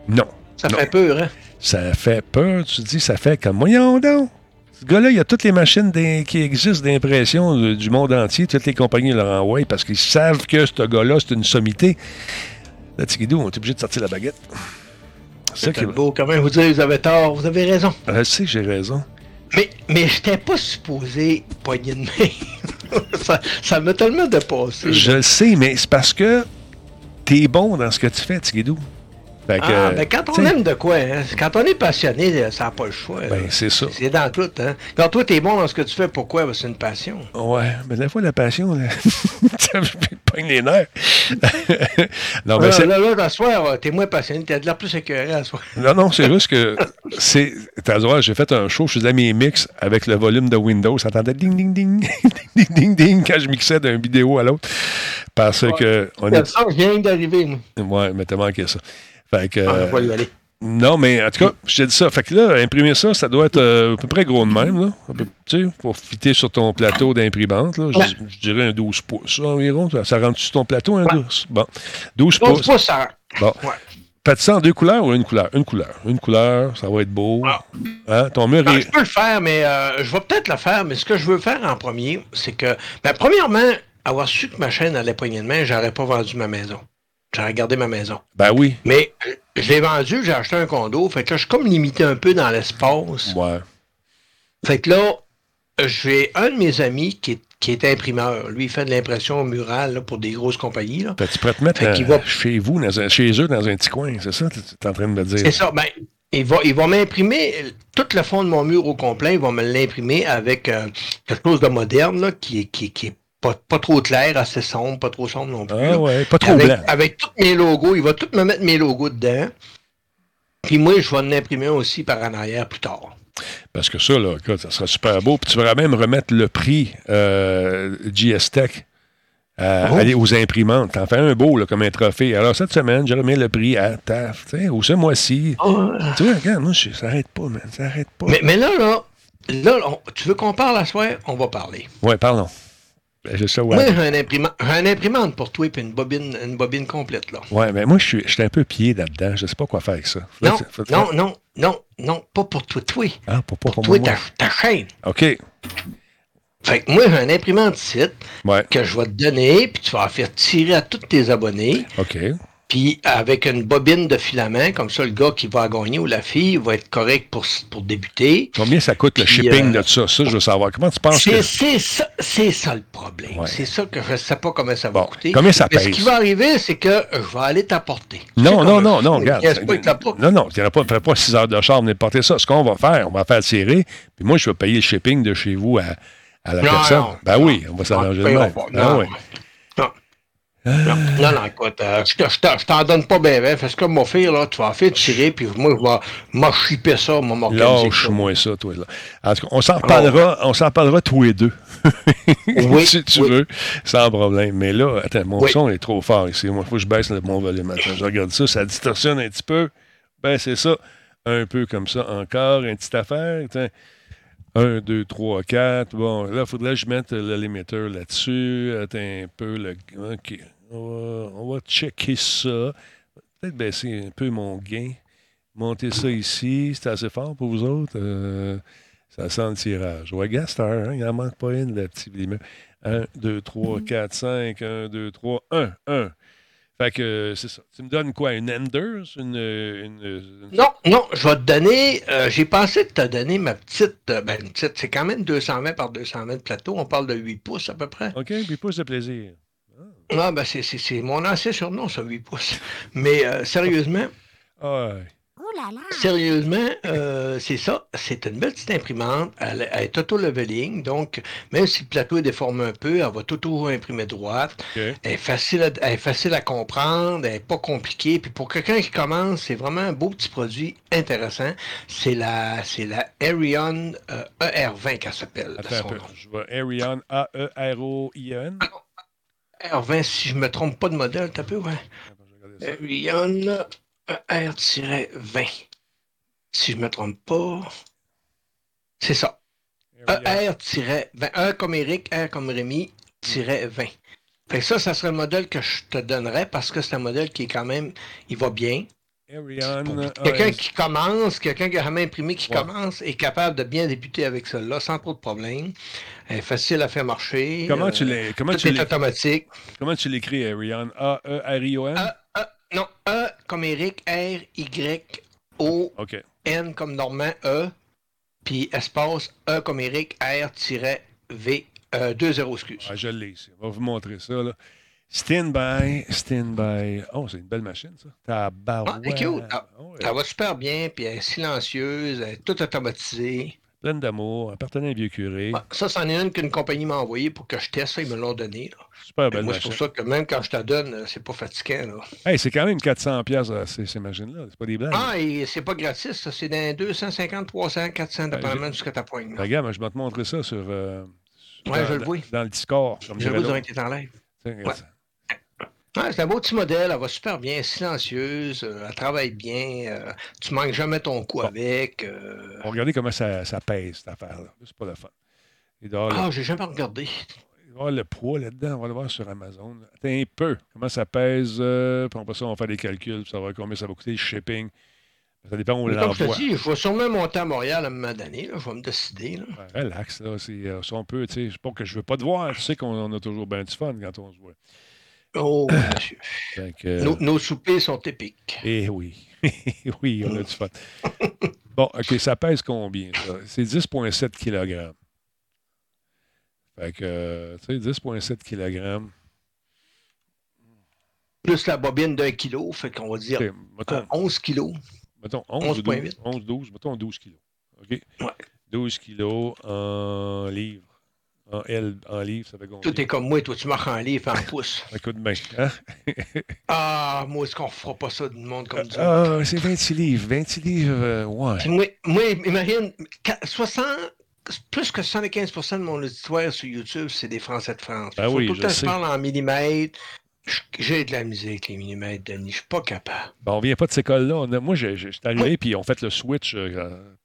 Non. Ça fait peur, hein? Ça fait peur. Tu te dis, ça fait comme, voyons donc. Ce gars-là, il y a toutes les machines qui existent d'impression du monde entier. Toutes les compagnies leur envoient parce qu'ils savent que ce gars-là, c'est une sommité. Là, Tiguidou, on est obligé de sortir la baguette. C'est beau quand même, vous dire vous avez tort, vous avez raison. Je sais que j'ai raison. Mais je n'étais pas supposé poigner de main. ça m'a tellement dépassé. Je le sais, mais c'est parce que t'es bon dans ce que tu fais, Tiguidou. Mais quand on aime de quoi, hein? Quand on est passionné, ça n'a pas le choix. Ben, c'est ça. C'est dans tout, hein? Quand toi, t'es bon dans ce que tu fais, pourquoi? Ben, c'est une passion. Ouais, mais des fois, la passion, là, ça me pogne les nerfs. Non, mais là, la soirée, t'es moins passionné, t'as de l'air plus écœuré la soirée. Non, c'est juste que, t'as dit, j'ai fait un show, je faisais mes mix avec le volume de Windows, ça entendait ding, ding, ding, ding, ding, ding, quand je mixais d'une vidéo à l'autre. Parce que... Je viens d'arriver, moi. Ouais, mais t'as manqué ça. Fait que, on va lui aller. Non, mais en tout cas, je t'ai dit ça. Fait que là, imprimer ça, ça doit être à peu près gros de même, là. Tu sais, pour fitter sur ton plateau d'imprimante, là. Je dirais un 12 pouces environ. Ça rentre sur ton plateau, un 12? Bon. 12 pouces, ça rentre. Bon. Ouais. Faites ça en deux couleurs ou une couleur? Une couleur, ça va être beau. Ah. Hein? Ton mur est... Je peux le faire, mais je vais peut-être le faire, mais ce que je veux faire en premier, c'est que, premièrement, avoir su que ma chaîne allait poignée de main, j'aurais pas vendu ma maison. J'ai regardé ma maison. Ben oui. Mais je l'ai vendu, j'ai acheté un condo. Fait que là, je suis comme limité un peu dans l'espace. Ouais. Fait que là, j'ai un de mes amis qui est imprimeur. Lui, il fait de l'impression murale là, pour des grosses compagnies. Là. Ben, tu peux te mettre chez vous, chez eux, dans un petit coin. C'est ça que tu es en train de me dire. C'est ça. Ben, il va m'imprimer tout le fond de mon mur au complet. Il va me l'imprimer avec quelque chose de moderne là, qui est pas trop clair, assez sombre, pas trop sombre non plus. Ah ouais, pas trop blanc. Avec tous mes logos, il va tout me mettre mes logos dedans. Puis moi, je vais en imprimer aussi par en arrière plus tard. Parce que ça, là, écoute, ça sera super beau. Puis tu vas même remettre le prix GS Tech aux imprimantes. T'en fais un beau, là, comme un trophée. Alors, cette semaine, je remets le prix à taf, tu sais, ou ce mois-ci. Oh. Tu vois, regarde, moi, ça n'arrête pas, man. Ça n'arrête pas. Mais là, tu veux qu'on parle à soir? On va parler. Ouais, parlons. Moi, j'ai un imprimante pour toi et une bobine complète. Là. Ouais, mais moi, je suis un peu pied là-dedans. Je ne sais pas quoi faire avec ça. Non, pas pour toi. Ah, pour toi, ta chaîne. OK. Fait que moi, j'ai un imprimante site que je vais te donner, puis tu vas en faire tirer à tous tes abonnés. OK. Puis avec une bobine de filament, comme ça, le gars qui va gagner ou la fille va être correct pour débuter. Combien ça coûte le shipping de ça? Ça, je veux savoir. Comment tu penses que... C'est ça le problème. Ouais. C'est ça que je ne sais pas comment ça va coûter. Combien ça pèse? Ce qui va arriver, c'est que je vais aller t'apporter. Non, regarde. Non, tu ne feras pas 6 heures de char venir porter ça. Ce qu'on va faire, on va faire tirer, puis moi, je vais payer le shipping de chez vous à la personne. Oui, on va s'arranger de même. Non, écoute, je t'en donne pas bien, hein. Fais ce que mon fils, là, tu vas en faire tirer, puis moi, je vais chipper ça, lâche-moi ça, toi, là. En tout cas, on s'en parlera tous les deux. Oui, si tu veux, sans problème. Mais là, attends, mon son est trop fort ici. Moi, il faut que je baisse mon volume. Attends, je regarde ça, ça distorsionne un petit peu. Ben, c'est ça. Un peu comme ça encore, une petite affaire. Attends. 1, 2, 3, 4. Bon, là, il faudrait que je mette le limiter là-dessus. Attends un peu. OK. On va checker ça. Peut-être baisser un peu mon gain. Monter ça ici. C'est assez fort pour vous autres. Ça sent le tirage. Ouais, Gaston, il n'en manque pas une, la petite limite. 1, 2, 3, 4, 5. 1, 2, 3, 1, 1. Fait que c'est ça. Tu me donnes quoi? Une Enders? Non, je vais te donner. J'ai pensé de te donner ma petite. C'est quand même 220 par 220 de plateau. On parle de 8 pouces à peu près. OK, 8 pouces de plaisir. Ah, ben c'est mon ancien surnom, ça, 8 pouces. Mais sérieusement. Sérieusement, c'est ça. C'est une belle petite imprimante. Elle est auto-leveling. Donc, même si le plateau est déformé un peu, elle va tout imprimer droite. Okay. Elle est facile à comprendre. Elle n'est pas compliquée. Puis pour quelqu'un qui commence, c'est vraiment un beau petit produit intéressant. C'est la Aerion E-R20 qu'elle s'appelle. Attends un peu. Je vois Aerion A-E-R-O-I-N. R20, si je ne me trompe pas de modèle, t'as peu, ouais. Aerion... ER-20. Si je ne me trompe pas. C'est ça. ER-20. E comme Eric, R comme Rémi-20. Fait que ça serait le modèle que je te donnerais parce que c'est un modèle qui est quand même. Il va bien. Quelqu'un qui a jamais imprimé commence est capable de bien débuter avec celle-là sans trop de problème. Elle est facile à faire marcher. Comment tu l'es automatique. Comment tu l'écris, Ariane? A-E-R-I-O-N? Non, E comme Eric, R, Y, O, N comme Normand, E, puis espace, E comme Eric, R-V, 2-0, excuse. Ah, je l'ai ici. On va vous montrer ça, là. Stand-by. Oh, c'est une belle machine, ça. Elle est cute. Elle va super bien, puis elle est silencieuse, elle est toute automatisée. Pleine d'amour, appartenant à un vieux curé. Ah, ça, c'en est une qu'une compagnie m'a envoyée pour que je teste. Ça, ils me l'ont donné. Là. Super belle machine. C'est pour ça que même quand je te donne, c'est pas fatigant. Là. Hey, c'est quand même 400$, ces machines-là. C'est pas des blagues. Ah, et c'est pas gratis. Ça. C'est dans 250, 300, 400, dépendamment de ce que tu appoignes. Regarde, je vais te montrer ça sur. Je le vois. Dans le Discord. Je le vois durant que tu es en live. C'est un beau petit modèle, elle va super bien, silencieuse, elle travaille bien, tu manques jamais ton coup avec. Regardez comment ça pèse, cette affaire-là. C'est pas le fun. J'ai jamais regardé. Il va y avoir le poids là-dedans, on va le voir sur Amazon. Attends un peu, comment ça pèse. Puis après ça, on va faire des calculs pour savoir combien ça va coûter le shipping. Ça dépend où on l'envoie. Comme je te dis, je vais sûrement monter à Montréal à un moment donné. Là. Je vais me décider. Là. Ouais, relax, là. Si on peut, tu sais, je ne veux pas te voir. Tu sais qu'on a toujours bien du fun quand on se voit. Oh, monsieur. Nos soupers sont épiques. Eh oui. Oui, on a du fun. Bon, OK, ça pèse combien, ça? C'est 10,7 kg. Fait que, tu sais, 10,7 kg. Plus la bobine d'un kilo, fait qu'on va dire okay, mettons, 11 kg. Mettons 11, 11,8. 11, 12, mettons 12 kg. OK? Ouais. 12 kg en livres. En L, en livre, ça fait combien? Tout est comme moi, toi, tu marques en livre, en pouce. Un coup de main, hein? Ah, moi, est-ce qu'on ne fera pas ça du monde comme du monde? Ah, c'est 26 livres, 26 livres, ouais. Puis moi, imagine, 60, plus que 75% de mon auditoire sur YouTube, c'est des Français de France. Ben oui, tout le temps, je parle en millimètres. J'ai de la misère avec les millimètres, Denis. Je suis pas capable. Ben, on vient pas de ces écoles-là. Moi, j'étais arrivé, puis on fait le switch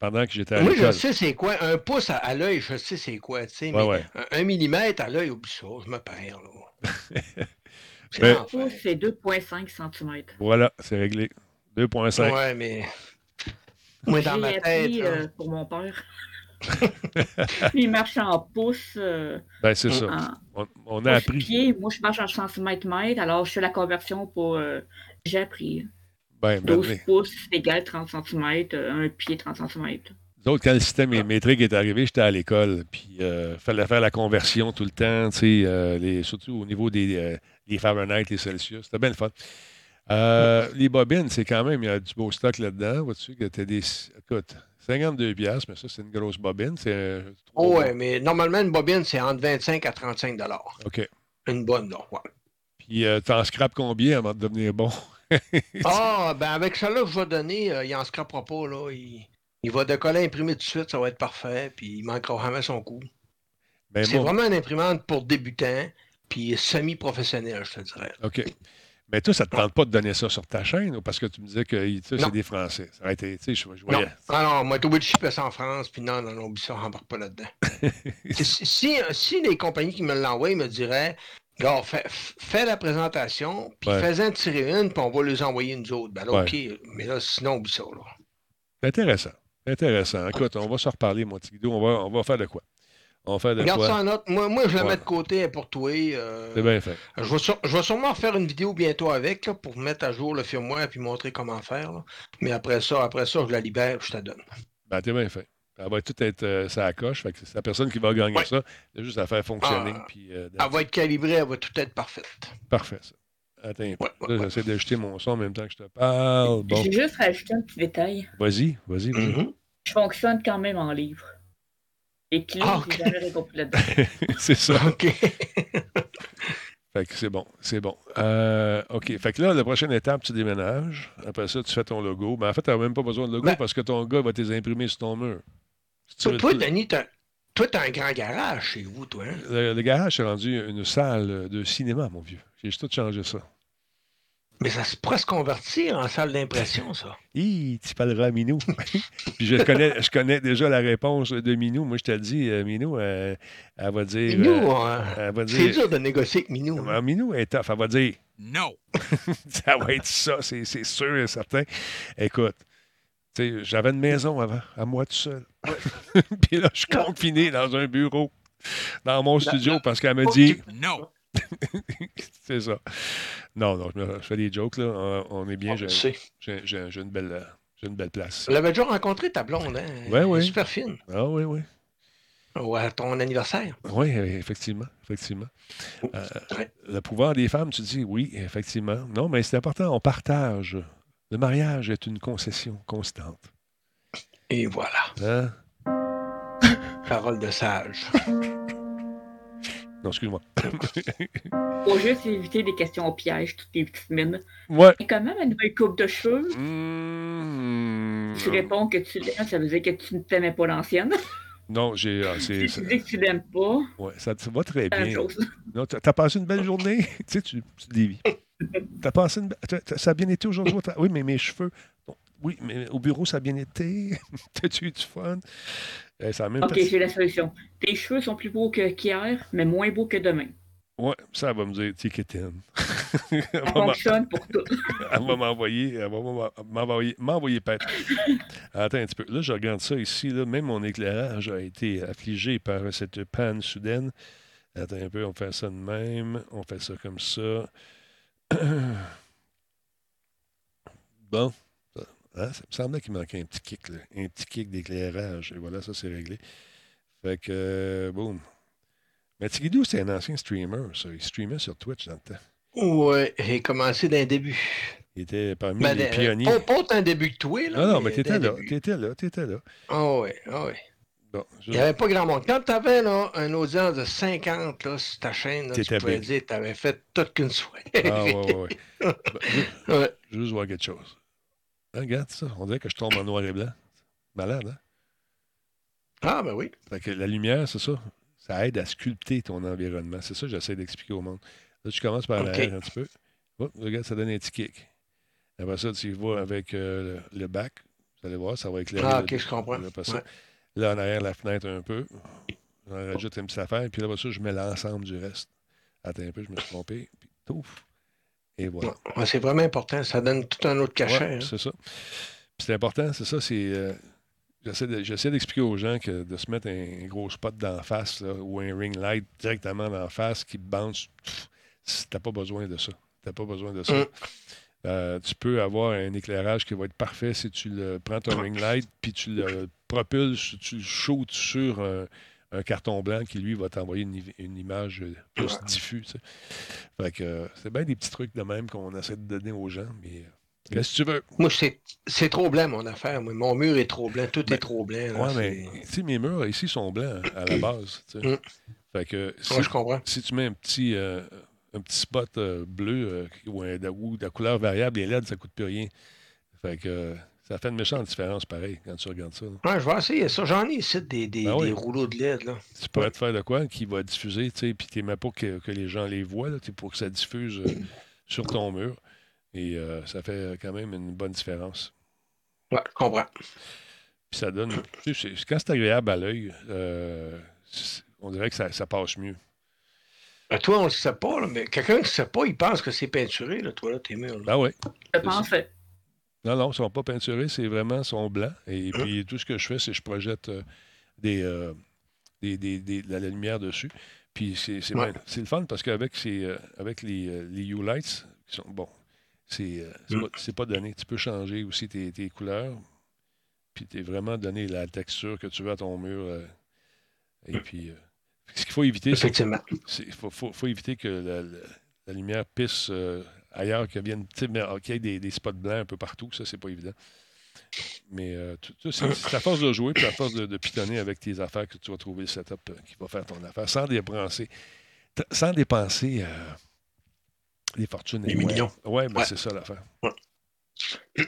pendant que j'étais à l'école. Moi, je sais c'est quoi. Un pouce à l'œil, je sais c'est quoi. Tu sais, ouais, mais ouais. Un millimètre à l'œil, oublie ça. Je me perds, là. Un pouce, c'est 2,5 cm. Voilà, c'est réglé. 2,5. Ouais, mais... Moi, dans ma tête... J'ai appris, pour mon père... Il marche en pouces. Ben, c'est ça. On a appris. Pied, moi, je marche en centimètre-mètre. Alors, je fais la conversion pour. J'ai appris. Ben, 12 pouces égale 30 cm. Un pied, 30 cm. D'autres, quand le système métrique est arrivé, j'étais à l'école. Puis, fallait faire la conversion tout le temps. Surtout au niveau des Fahrenheit, les Celsius. C'était bien le fun. Les bobines, c'est quand même. Il y a du beau stock là-dedans. Vois-tu que t'as des. Écoute. 52$, mais ça, c'est une grosse bobine. C'est... Oh, oui, mais normalement, une bobine, c'est entre 25 à 35 $. OK. Une bonne, là, ouais. Puis, t'en scrapes combien avant de devenir bon? Ah, ben avec celle-là que je vais donner, il n'en scrapera pas, là. Il va décoller, imprimer tout de suite, ça va être parfait, puis il manquera jamais son coup. Ben, c'est vraiment une imprimante pour débutants, puis semi-professionnel, je te dirais. OK. Mais toi, ça ne te tente pas de donner ça sur ta chaîne ou parce que tu me disais que c'est des Français. Ça aurait été, tu sais, je voyais. Alors, moi, t'es obligé de shipper ça en France, puis non, oublie ça, on n'embarque pas là-dedans. si les compagnies qui me l'envoient me diraient, gars, fais la présentation, puis fais-en tirer une, puis on va les envoyer nous autres. Ben là, OK, mais là, sinon, oublie ça, là. C'est intéressant. Écoute, on va se reparler, mon petit Guido. On va faire de quoi? Garde ça en note. Moi, je la mets de côté pour toi. C'est bien fait. Je vais sûrement faire une vidéo bientôt avec là, pour mettre à jour le firmware et montrer comment faire. Là. Mais après ça, je la libère et je te la donne. Ben, t'es bien fait. Elle va tout être ça à coche. Fait que c'est la personne qui va gagner ça. C'est juste à faire fonctionner. Elle va être calibrée, elle va tout être parfaite. Parfait, ça. Attends, j'essaie d'ajouter mon son en même temps que je te parle. Bon. J'ai juste rajouté un petit détail. Vas-y. Mm-hmm. Je fonctionne quand même en livre. Et clés, j'ai jamais compris là-dedans. C'est ça. OK. Fait que c'est bon. OK. Fait que là, la prochaine étape, tu déménages. Après ça, tu fais ton logo. Mais en fait, tu n'as même pas besoin de logo parce que ton gars va te les imprimer sur ton mur. Toi, Denis, t'as un grand garage chez vous, toi. Hein? Le garage, c'est rendu une salle de cinéma, mon vieux. J'ai juste tout changé ça. Mais ça se pourrait se convertir en salle d'impression, ça. Hi, tu parleras à Minou. Puis je connais déjà la réponse de Minou. Moi, je te le dis, Minou, elle va dire... Minou, elle va dire, c'est dur de négocier avec Minou. Minou est tough. Elle va dire... Non. Ça va être ça, c'est sûr et certain. Écoute, tu sais, j'avais une maison avant, à moi tout seul. Ouais. Puis là, je suis confiné dans un bureau, dans mon studio, parce qu'elle me dit... Non. C'est ça. Non, je fais des jokes, là. On est bien. J'ai une belle place. On l'avait déjà rencontré, ta blonde, hein? Oui. Super fine. Ah oui. Ou à ton anniversaire. Oui, effectivement. Le pouvoir des femmes, tu dis oui, effectivement. Non, mais c'est important, on partage. Le mariage est une concession constante. Et voilà. Hein? Parole de sage. Non, excuse-moi. Faut juste éviter des questions au piège toutes les petites mines. Ouais. Et comment ma nouvelle coupe de cheveux? Tu réponds que tu l'aimes, ça veut dire que tu ne t'aimais pas l'ancienne. Non, j'ai... si tu dis que tu l'aimes pas... Ouais, ça te va très bien. Non, t'as passé une belle journée. Tu sais, tu dévis. T'as passé une belle... Ça a bien été aujourd'hui. Oui, mais mes cheveux... Oui, mais au bureau, ça a bien été. T'as-tu eu du fun? Ça a même j'ai la solution. Tes cheveux sont plus beaux qu'hier, mais moins beaux que demain. Ouais, ça va me dire, tu es quétaine. Ça fonctionne pour tout. Elle va m'envoyer pète. Attends un petit peu. Là, je regarde ça ici. Là, même mon éclairage a été affligé par cette panne soudaine. Attends un peu, on fait ça de même. On fait ça comme ça. Bon. Hein? Ça me semblait qu'il manquait un petit kick, là. Un petit kick d'éclairage. Et voilà, ça, c'est réglé. Fait que, boum. Matiguidou, c'est un ancien streamer, ça. Il streamait sur Twitch dans le temps. Ouais, j'ai commencé d'un début. Il était parmi les pionniers. Pas un début de toi, là. Non, non, mais t'étais là. Ah ouais, ah ouais. Bon, il n'y avait pas grand monde. Quand tu avais une audience de 50 là, sur ta chaîne, là, tu pouvais dire que tu avais fait toute qu'une soirée. Ah ouais, ouais, ouais. Bon, juste voir quelque chose. Hein, regarde ça, on dirait que je tombe en noir et blanc. Malade, hein? Ah ben oui. Fait que la lumière, c'est ça. Ça aide à sculpter ton environnement. C'est ça que j'essaie d'expliquer au monde. Là, tu commences par l'air un petit peu. Oh, regarde, ça donne un petit kick. Après ça, tu vas avec le bac. Vous allez voir, ça va éclairer. Ah, OK, je comprends. Là, en arrière, la fenêtre un peu. J'en rajoute une petite affaire. Puis là-bas, je mets l'ensemble du reste. Attends un peu, je me suis trompé. Puis, touf. Et voilà. Ouais, c'est vraiment important. Ça donne tout un autre cachet. Ouais, hein. C'est ça. Puis c'est important, c'est ça. J'essaie d'expliquer aux gens que de se mettre un gros spot d'en face là, ou un ring light directement d'en face qui bounce. Tu n'as pas besoin de ça. Tu peux avoir un éclairage qui va être parfait si tu le prends ton ring light puis tu le propulses, tu le shootes sur un carton blanc qui, lui, va t'envoyer une image plus diffuse. Tu sais. Fait que c'est bien des petits trucs de même qu'on essaie de donner aux gens, mais qu'est-ce que tu veux? Moi, c'est trop blanc, mon affaire. Moi, mon mur est trop blanc. Tout est trop blanc. Oui, mais tu sais, mes murs, ici, sont blancs à la base. Tu sais. Fait que je comprends. Si tu mets un petit spot bleu ou de la couleur variable, les LED, ça ne coûte plus rien. Fait que ça fait une méchante différence, pareil, quand tu regardes ça. Ouais, je vais essayer ça. J'en ai ici des rouleaux de LED. Là. Tu pourrais te faire de quoi qui va diffuser, tu sais, puis tu n'aimes pas que les gens les voient, là, pour que ça diffuse sur ton mur. Et ça fait quand même une bonne différence. Ouais, je comprends. Puis ça donne... quand c'est agréable à l'œil, on dirait que ça passe mieux. Toi, on ne le sait pas, là, mais quelqu'un qui ne sait pas, il pense que c'est peinturé, là, toi, là, tes murs. Là. Ben oui. Je pense que... Non, ils ne sont pas peinturés, c'est vraiment, sont blancs. Et puis, tout ce que je fais, c'est que je projette de la lumière dessus. Puis, c'est le fun, parce qu'avec les U-Lights, qui sont... Bon, c'est pas donné. Tu peux changer aussi tes couleurs, puis tu es vraiment donné la texture que tu veux à ton mur. Et puis... ce qu'il faut éviter, c'est qu'il faut éviter que la lumière pisse ailleurs, qu'il y ait des spots blancs un peu partout. Ça, c'est pas évident. Mais c'est à force de jouer et à force de pitonner avec tes affaires que tu vas trouver le setup qui va faire ton affaire sans dépenser des fortunes. Des millions. Oui, mais c'est ça l'affaire. Ouais.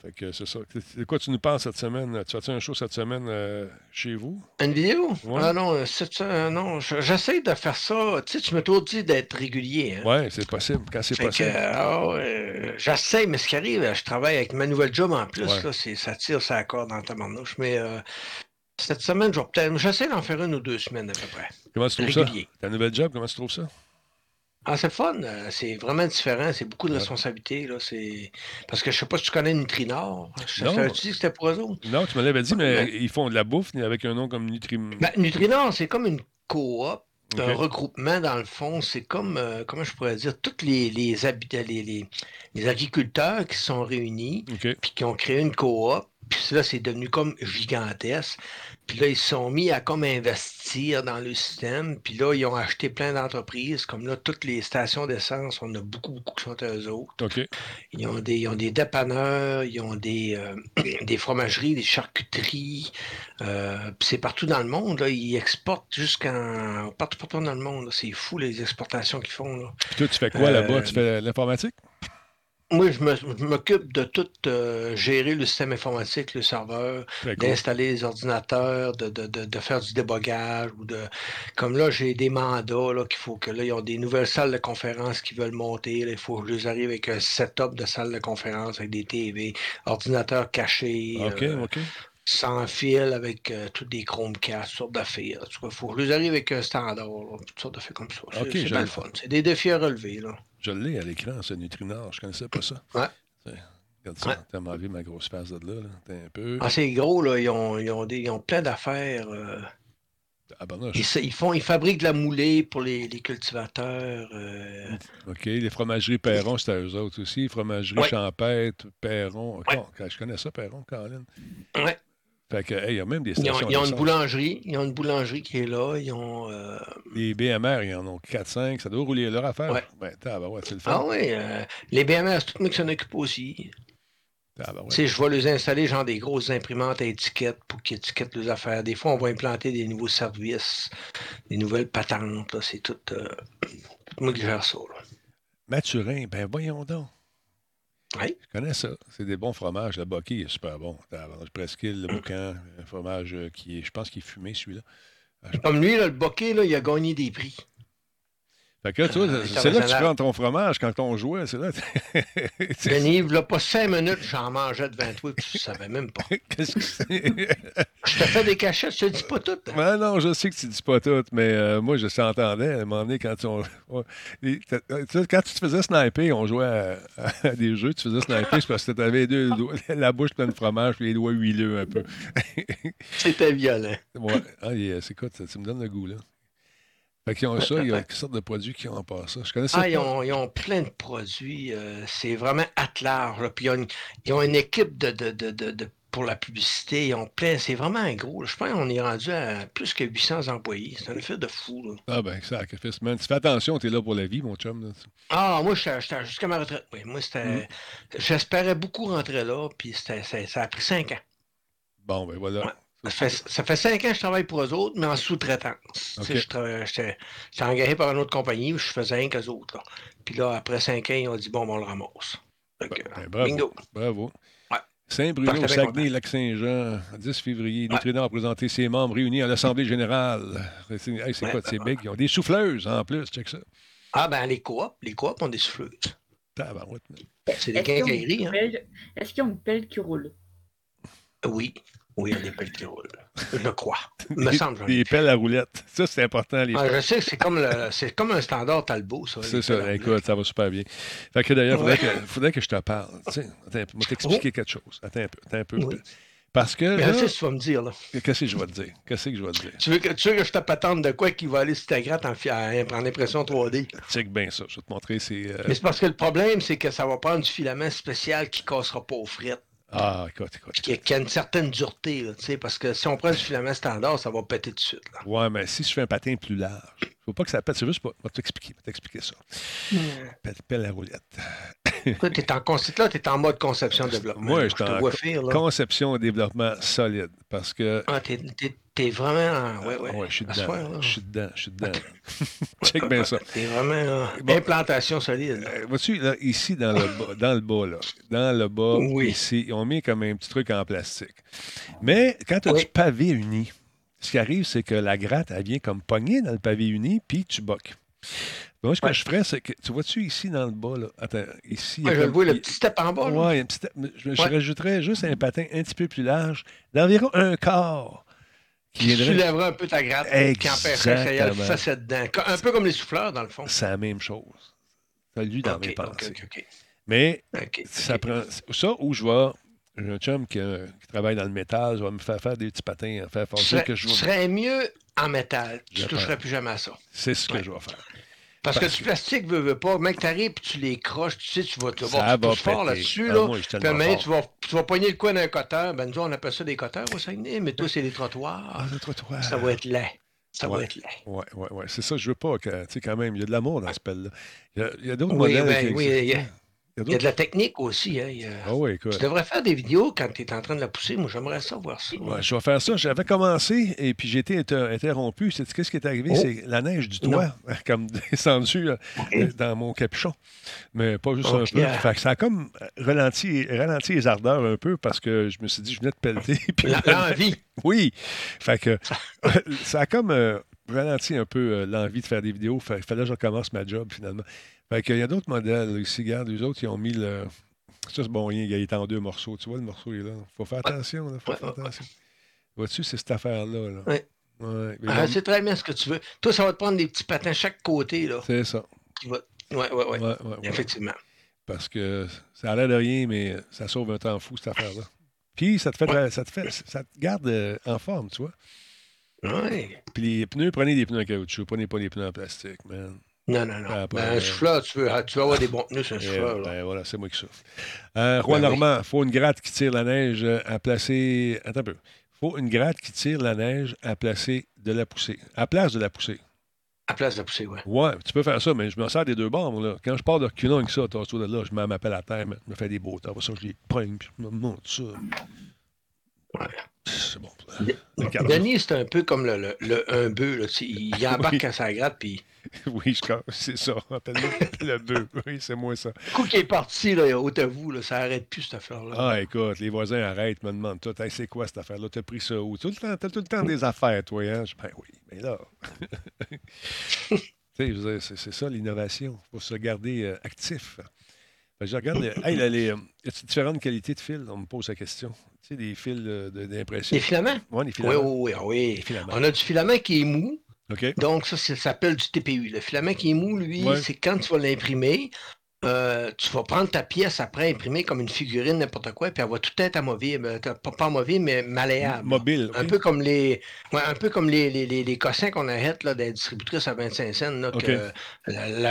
Fait que c'est ça. De quoi tu nous parles cette semaine? Tu as-tu un show cette semaine chez vous? Une vidéo? Ouais. Ah non, j'essaie de faire ça. Tu sais, tu m'as toujours dit d'être régulier. Hein? Oui, c'est possible. Quand c'est possible. J'essaie, mais ce qui arrive, je travaille avec ma nouvelle job en plus. Ouais. Là, ça tire sa corde dans ta manouche. Mais cette semaine, j'essaie d'en faire une ou deux semaines à peu près. Comment tu trouves ça? Ta nouvelle job, comment tu trouves ça? Ah, c'est fun, c'est vraiment différent, c'est beaucoup de responsabilité. Là. C'est... Parce que je ne sais pas si tu connais Nutrinor. Tu dis que c'était pour eux autres. Non, tu me l'avais dit, mais ils font de la bouffe avec un nom comme Nutrinor, c'est comme une coop, un regroupement dans le fond. C'est comme, comment je pourrais dire, tous les agriculteurs qui sont réunis puis qui ont créé une coop. Puis là, c'est devenu comme gigantesque. Puis là, ils se sont mis à comme investir dans le système. Puis là, ils ont acheté plein d'entreprises. Comme là, toutes les stations d'essence, on a beaucoup qui sont eux autres. Okay. Ils ont des dépanneurs, ils ont des fromageries, des charcuteries. Puis c'est partout dans le monde. Là. Ils exportent partout dans le monde. Là. C'est fou, les exportations qu'ils font. Là. Puis toi, tu fais quoi là-bas? Tu fais l'informatique? Moi, je m'occupe de tout gérer le système informatique, le serveur, d'installer les ordinateurs, de faire du débogage. Comme là, j'ai des mandats là, qu'il faut que là, ils ont des nouvelles salles de conférence qu'ils veulent monter. Là, il faut que je les arrive avec un setup de salle de conférence avec des TV, ordinateurs cachés. Sans fil avec toutes des Chromecast, toutes sortes d'affaires. Il faut que je les arrive avec un standard, là, toutes sortes d'affaires comme ça. C'est pas le fun. C'est des défis à relever. Là. Je l'ai à l'écran, ce Nutrinor. Je ne connaissais pas ça. Ouais. Regarde ça. T'as enlevé ma grosse face de là. T'es un peu... Ah, c'est gros, là. Ils ont plein d'affaires. Ils fabriquent de la moulée pour les cultivateurs. OK. Les fromageries Perron, c'est à eux autres aussi. Fromageries Champêtre, Perron. Ouais. Je connais ça, Perron, Colin. Oui. Fait que, hey, y a même des stations. Ils ont une boulangerie. Ils ont une boulangerie qui est là. Ils ont. Les BMR, ils en ont 4-5. Ça doit rouler leur affaire. Ouais. Ben, c'est le fun. Ah oui. Les BMR, c'est tout le monde qui s'en occupe aussi. Je vais les installer genre des grosses imprimantes à étiquettes pour qu'ils étiquettent les affaires. Des fois, on va implanter des nouveaux services, des nouvelles patentes. Là. C'est tout. Moi qui gère ça. Là. Mathurin, ben voyons donc. Oui. Je connais ça. C'est des bons fromages. Le Bucky est super bon. Le Presqu'île, le Boucan, un fromage qui est, je pense qu'il est fumé, celui-là. Comme lui, là, le Bucky, là, il a gagné des prix. Fait que là, toi, c'est là que tu prends ton fromage quand on jouait, c'est là. Denis, il n'y a pas 5 minutes, j'en mangeais devant toi et tu ne savais même pas. Qu'est-ce que c'est? Je te fais des cachettes, je te dis pas tout. Ben non, je sais que tu dis pas tout, mais moi, je t'entendais à un moment donné quand tu quand tu te faisais sniper, on jouait à des jeux, tu faisais sniper, c'est parce que tu avais la bouche pleine de fromage et les doigts huileux un peu. C'était violent. Ouais. Ah, c'est quoi, tu me donnes le goût, là. Ils ont ça, il y a toutes sortes de produits qui ont pas ça. Je connais ça. Ils ont plein de produits. C'est vraiment at large. Là. Puis ils ont une équipe de pour la publicité. Ils ont plein. C'est vraiment un gros. Là. Je pense qu'on est rendu à plus que 800 employés. C'est un effet de fou. Là. Ah ben sacrifice, man. Tu fais attention, tu es là pour la vie, mon chum. Là. Ah, moi, j'étais jusqu'à ma retraite. Oui, moi, c'était. J'espérais beaucoup rentrer là, puis ça a pris 5 ans. Bon, ben voilà. Ouais. Ça fait 5 ans que je travaille pour eux autres, mais en sous-traitance. Okay. J'étais engagé par une autre compagnie où je faisais rien qu'eux autres. Là. Puis là, après 5 ans, ils ont dit, bon, on le ramasse. Donc, bingo. Bravo. Ouais. Saint-Bruno, Saguenay, Lac-Saint-Jean, 10 février, Nutrinor a présenté ses membres réunis à l'Assemblée générale. C'est big. Ils ont des souffleuses en plus, check ça. Ah ben, les coops ont des souffleuses. C'est des quincailleries. Est-ce qu'ils ont une pelle qui roule? Oui. Oui, il y a des pelles qui roulent. Je crois. Me semble. Des pelles à roulettes. Ça, c'est important. Je sais que c'est comme un standard Talbot, ça. C'est ça. Écoute, ça va super bien. Fait que d'ailleurs, il faudrait que je te parle. Tiens, attends, je vais t'expliquer quelque chose. Attends un peu. Oui. Parce que. Mais là, qu'est-ce que tu vas me dire, là? Qu'est-ce que je vais te dire? Tu veux que je te patente de quoi qui va aller sur ta gratte en impression 3D? Check bien ça. Je vais te montrer. Mais c'est parce que le problème, c'est que ça va prendre du filament spécial qui ne cassera pas aux frites. Ah, écoute. Qui a une certaine dureté, tu sais, parce que si on prend du filament standard, ça va péter tout de suite. Là. Ouais, mais si je fais un patin plus large, il ne faut pas que ça pète. C'est juste pas. Je vais t'expliquer ça. Pelle à roulette. Écoute, tu es en mode conception-développement. Moi, je te vois faire. Là. Conception-développement solide, parce que... Ah, t'es vraiment... Ouais, je suis dedans. Check bien ça. T'es vraiment... Là, bon. Implantation solide. Vois-tu, là, ici, dans le bas, oui. Ici, ils ont mis comme un petit truc en plastique. Mais quand tu as du pavé uni, ce qui arrive, c'est que la gratte, elle vient comme pognée dans le pavé uni, puis tu boques. Moi, ce que je ferais, c'est que, tu vois-tu ici dans le bas, là, attends, ici... Ouais, je vois le petit step en bas. Oui, je rajouterais juste un patin un petit peu plus large, d'environ un quart. Qui soulèverait un peu ta gratte, qui empêcherait ça facette dedans. Un peu comme les souffleurs, dans le fond. C'est la même chose. Ça lui dans mes pensées. Okay. Mais ça prend... Ça, où je vais... J'ai un chum qui travaille dans le métal, je vais me faire des petits patins. Tu serais mieux en métal. Tu ne toucherais plus jamais à ça. C'est ce que je vais faire. Parce que du plastique ne veut pas. Mec, tu arrives et tu les croches, tu sais, tu vas te voir fort là-dessus. Là, moi, tu vas pogner le coin d'un coteur. Ben, nous, on appelle ça des coteurs au Saguenay, mais toi, c'est des trottoirs. Ah, des trottoirs. Ça va être laid. Oui. C'est ça, je veux pas. Tu sais, quand même, il y a de l'amour dans ce pelle-là. Il y a d'autres modèles. Il y a de la technique aussi. Hein. Tu devrais faire des vidéos quand tu es en train de la pousser. Moi, j'aimerais ça, voir ça. Ouais, je vais faire ça. J'avais commencé et puis j'ai été interrompu. C'est qu'est-ce qui est arrivé? C'est la neige du toit, comme descendue dans mon capuchon. Mais pas juste un peu. Fait que ça a comme ralenti les ardeurs un peu parce que je me suis dit, je venais de pelleter. L'envie. Oui. Fait que ça a comme ralenti un peu l'envie de faire des vidéos. Il fallait que je recommence ma job finalement. Fait qu'il y a d'autres modèles ici, regarde, les autres, ils ont mis le... Ça, c'est bon, il est en 2 morceaux. Tu vois, le morceau est là. Faut faire attention, là. Faut faire attention. Vois-tu, c'est cette affaire-là, là. Oui. Ouais, c'est très bien ce que tu veux. Toi, ça va te prendre des petits patins à chaque côté, là. C'est ça. Oui. Effectivement. Parce que ça a l'air de rien, mais ça sauve un temps fou, cette affaire-là. Puis, ça te garde en forme, tu vois. Ouais. Puis les pneus, prenez des pneus en caoutchouc, prenez pas des pneus en plastique, man. Non, non, non. Un souffleur, tu vas avoir des bons pneus sur un souffleur. Ben voilà, c'est moi qui souffle. Roi Normand, il faut une gratte qui tire la neige à placer. Attends un peu. Il faut une gratte qui tire la neige à placer de la poussée. À place de la poussée. À place de la poussée, oui. Ouais, tu peux faire ça, mais je m'en sers des deux bords, moi, là. Quand je pars de reculons avec ça, autour de là, je m'appelle à la terre, je me fais des beaux temps. Ça, je les prenne, puis je me monte ça. Ouais. C'est bon. Denis, c'est un peu comme un bœuf. Il embarque à sa gratte, puis... Oui, c'est ça. Appelle-le le bœuf. Oui, c'est moi ça. Le coup qui est parti, là, haut à vous, là, ça n'arrête plus cette affaire-là. Ah, écoute, les voisins arrêtent, me demandent tout. Hey, c'est quoi cette affaire-là? T'as pris ça où? T'as tout le temps des affaires, toi, hein? Ben oui, mais là. Tu sais, je veux dire, c'est ça l'innovation. Il faut se garder actif. Je regarde, y a-t-il différentes qualités de fils? On me pose la question. Tu sais, des fils d'impression. Des filaments? Oui, des filaments. Oui. On a du filament qui est mou. Okay. Donc, ça s'appelle du TPU. Le filament qui est mou, lui, c'est quand tu vas l'imprimer, tu vas prendre ta pièce après, imprimer comme une figurine, n'importe quoi, puis elle va tout être amovible. Pas amovible, mais malléable. Mobile. Un peu comme les cossins qu'on arrête là, des distributrices à 25 cents, là,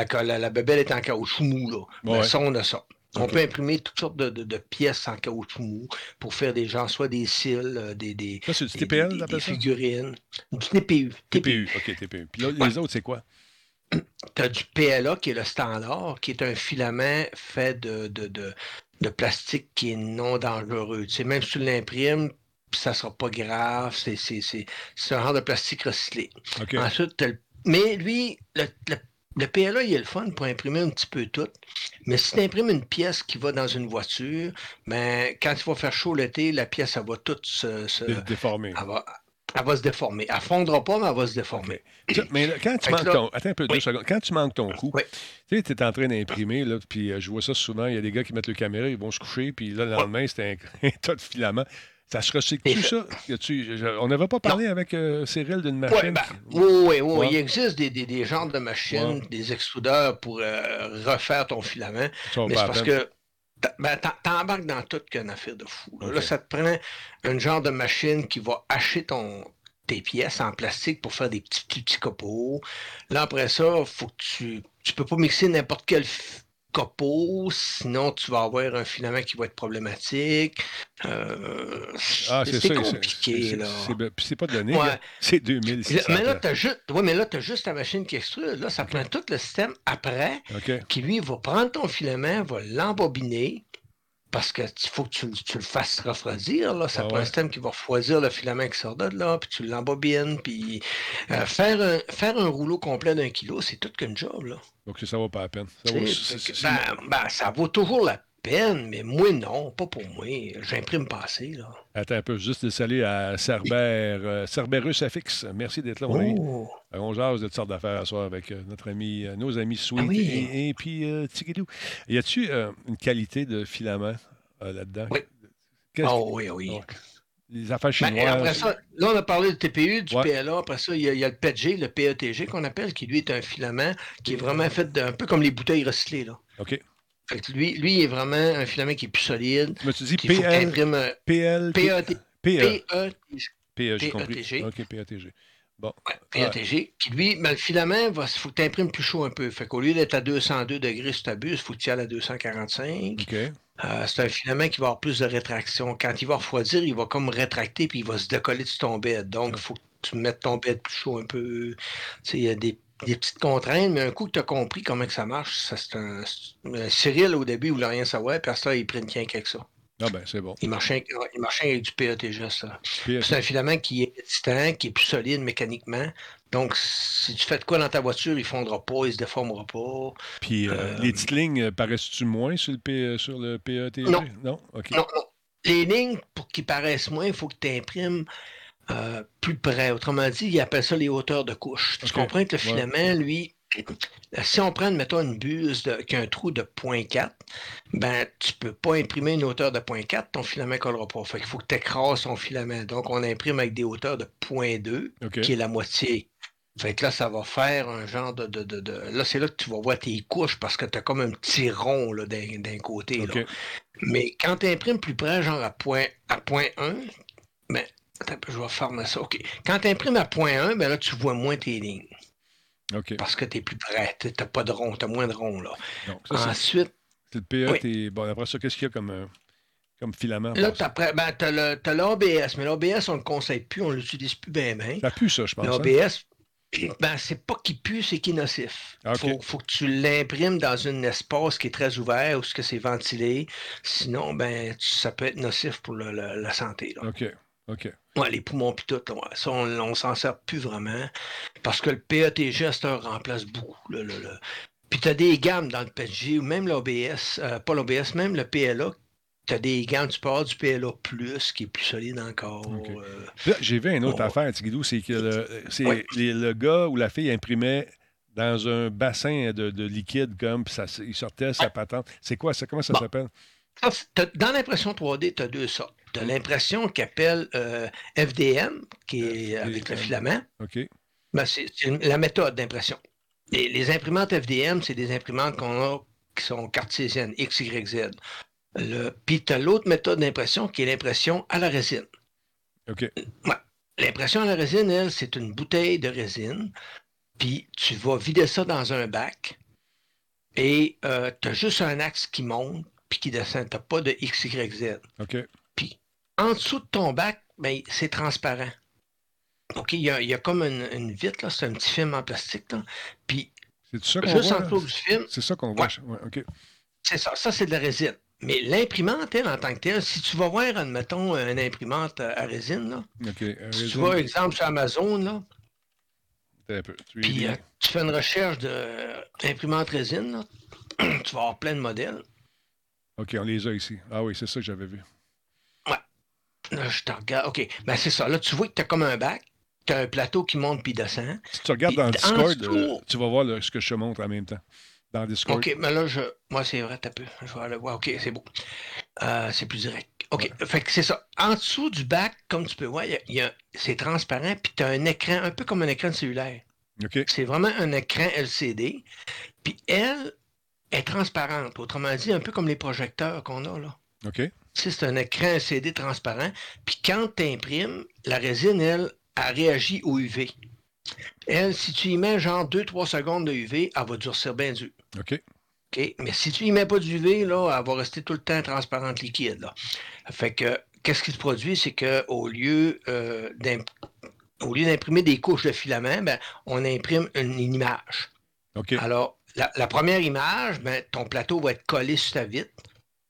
que la bebelle est en caoutchouc mou. Là. Ouais. Mais ça, on a ça. Okay. On peut imprimer toutes sortes de pièces en caoutchouc mou pour faire des gens, soit des cils, des figurines. Du TPU. TPU. Puis là, les autres, c'est quoi? Tu as du PLA, qui est le standard, qui est un filament fait de plastique qui est non dangereux. Tu sais, même si tu l'imprimes, ça ne sera pas grave. C'est un genre de plastique recyclé. Okay. Ensuite, mais lui, le PLA, il est le fun pour imprimer un petit peu tout. Mais si tu imprimes une pièce qui va dans une voiture, ben, quand il va faire chaud l'été, la pièce, elle va toute se déformer. Elle va se déformer. Elle ne fondra pas, mais elle va se déformer. Okay. Mais là, quand tu manques ton... Attends un peu, 2 secondes. Quand tu manques ton coup, tu sais, es en train d'imprimer, là, puis je vois ça souvent, il y a des gars qui mettent le caméra, ils vont se coucher, puis là, le lendemain, c'était un tas de filaments. Ça se recycle-tu, ça? On n'avait pas parlé avec Cyril d'une machine? Oui. Il existe des genres de machines, des extrudeurs pour refaire ton filament. Mais c'est parce que t'embarques dans tout qu'une affaire de fou. Là, ça te prend un genre de machine qui va hacher tes pièces en plastique pour faire des petits copeaux. Là, après ça, faut que tu peux pas mixer n'importe quel copeaux, sinon tu vas avoir un filament qui va être problématique. C'est compliqué, là. C'est pas donné, c'est 2600. Mais là, tu as juste la machine qui extrude. Là, ça prend tout le système après, qui, lui, va prendre ton filament, va l'embobiner, parce qu'il faut que tu le fasses refroidir. Là. Ça prend un système qui va refroidir le filament qui sort de là, puis tu l'embobines, puis faire un rouleau complet d'1 kilo, c'est tout qu'une job, là. Donc ça vaut pas la peine. Ça vaut toujours la peine, mais moi non, pas pour moi. J'imprime pas assez, là. Attends un peu, juste de salut à Cerberus Affix. Merci d'être là, on jase de toutes sortes d'affaires à soir avec notre ami, nos amis Sweet et puis Tigidou. Y a-tu une qualité de filament là-dedans? Oui. Les affaires chinoises. Ben, après ça, là, on a parlé de TPU, du PLA. Après ça, il y a le PETG, le PETG qu'on appelle, qui lui est un filament qui est vraiment fait un peu comme les bouteilles recyclées. Là. OK. Fait que lui, il est vraiment un filament qui est plus solide. Mais tu dis PETG. Bon. PETG. Puis lui, le filament, il faut que tu imprimes plus chaud un peu. Fait qu'au lieu d'être à 202 degrés si tu abuses, il faut que tu ailles à 245. OK. C'est un filament qui va avoir plus de rétraction. Quand il va refroidir, il va comme rétracter puis il va se décoller de ton bed. Donc, il faut que tu mettes ton bed plus chaud un peu. Il y a des petites contraintes, mais un coup que tu as compris comment que ça marche, ça, c'est un... Cyril, au début, il voulait rien savoir, puis à ça, il prend rien qu'avec ça. Ah ben, c'est bon. Il marchait avec du PETG, ça. C'est un filament qui est titan, qui est plus solide mécaniquement. Donc, si tu fais de quoi dans ta voiture, il ne fondra pas, il ne se déformera pas. Puis, les petites lignes, paraissent-tu moins sur le PETG? Non. Non? Okay. Non. Les lignes, pour qu'ils paraissent moins, il faut que tu imprimes plus près. Autrement dit, ils appellent ça les hauteurs de couche. Tu comprends que le filament, lui... Si on prend, mettons, une buse qui a un trou de 0.4, ben, tu peux pas imprimer une hauteur de 0.4, ton filament ne collera pas. Fait qu'il faut que tu écrases ton filament. Donc, on imprime avec des hauteurs de 0.2, qui est la moitié. Fait que là, ça va faire un genre de... Là, c'est là que tu vas voir tes couches parce que tu as comme un petit rond là, d'un côté. Là. Mais quand tu imprimes plus près, genre à 0.1, ben, Je vais fermer ça. OK. Quand tu imprimes à .1, ben là, tu vois moins tes lignes. OK. Parce que tu es plus près. Tu n'as pas de rond, tu as moins de rond, là. Donc, ça, ensuite. C'est le PE, oui. Bon, après ça, qu'est-ce qu'il y a comme filament? Là, tu as l'ABS, mais l'ABS, on ne le conseille plus, on ne l'utilise plus bien. Ça pue, ça, je pense. L'ABS, hein? Ben, c'est pas qu'il pue, c'est qu'il est nocif. Il faut que tu l'imprimes dans un espace qui est très ouvert ou ce que c'est ventilé. Sinon, ben, ça peut être nocif pour la santé. Là. OK. OK. Ouais, les poumons pis tout, ouais. Ça, on s'en sert plus vraiment. Parce que le PETG, ça remplace beaucoup. Puis tu as des gammes dans le PETG, ou même l'OBS, pas l'OBS, même le PLA. Tu as des gammes, tu peux avoir du PLA, qui est plus solide encore. Okay. J'ai vu une autre affaire, Tigidou, c'est que le gars ou la fille imprimait dans un bassin de liquide, comme, puis il sortait sa patente. C'est quoi ça? Comment ça s'appelle? Dans l'impression 3D, tu as deux sortes. Tu as l'impression qu'appelle FDM, qui est avec le filament. OK. Ben, c'est la méthode d'impression. Et les imprimantes FDM, c'est des imprimantes qu'on a qui sont cartésiennes, X, Y, Z. Puis tu as l'autre méthode d'impression qui est l'impression à la résine. OK. Ouais. L'impression à la résine, elle, c'est une bouteille de résine. Puis tu vas vider ça dans un bac. Et tu as juste un axe qui monte. Puis qui descend, t'as pas de X, Y, Z. OK. Puis, en dessous de ton bac, ben, c'est transparent. OK, il y a comme une vitre, là, c'est un petit film en plastique, là. Puis, c'est ça qu'on juste voit, en dessous du film... C'est ça qu'on voit, ouais, OK. C'est ça, ça, c'est de la résine. Mais l'imprimante, elle, en tant que telle, si tu vas voir, admettons, une imprimante à résine, là... OK, si tu vois, exemple, sur Amazon, là... Puis, tu fais une recherche d'imprimante résine, là, tu vas avoir plein de modèles. OK, on les a ici. Ah oui, c'est ça que j'avais vu. Ouais. Là, je te regarde. OK, ben c'est ça. Là, tu vois que tu as comme un bac, tu as un plateau qui monte puis descend. Si tu regardes dans le Discord, tu vas voir ce que je te montre en même temps. Dans le Discord. OK, mais là, moi, c'est vrai, t'as peu. Je vais aller voir. OK, c'est beau. C'est plus direct. OK, ouais. Fait que c'est ça. En dessous du bac, comme tu peux voir, c'est transparent puis tu as un écran, un peu comme un écran de cellulaire. OK. C'est vraiment un écran LCD. Puis elle... est transparente. Autrement dit, un peu comme les projecteurs qu'on a, là. OK. C'est un écran CD transparent. Puis quand tu imprimes, la résine, elle réagit au UV. Elle, si tu y mets genre 2-3 secondes de UV, elle va durcir bien dur. OK. OK. Mais si tu y mets pas d'UV, là, elle va rester tout le temps transparente liquide, là. Fait que, qu'est-ce qui se produit, c'est qu'au lieu d'imprimer des couches de filaments, ben, on imprime une image. OK. Alors, la première image, ben, ton plateau va être collé sur ta vitre.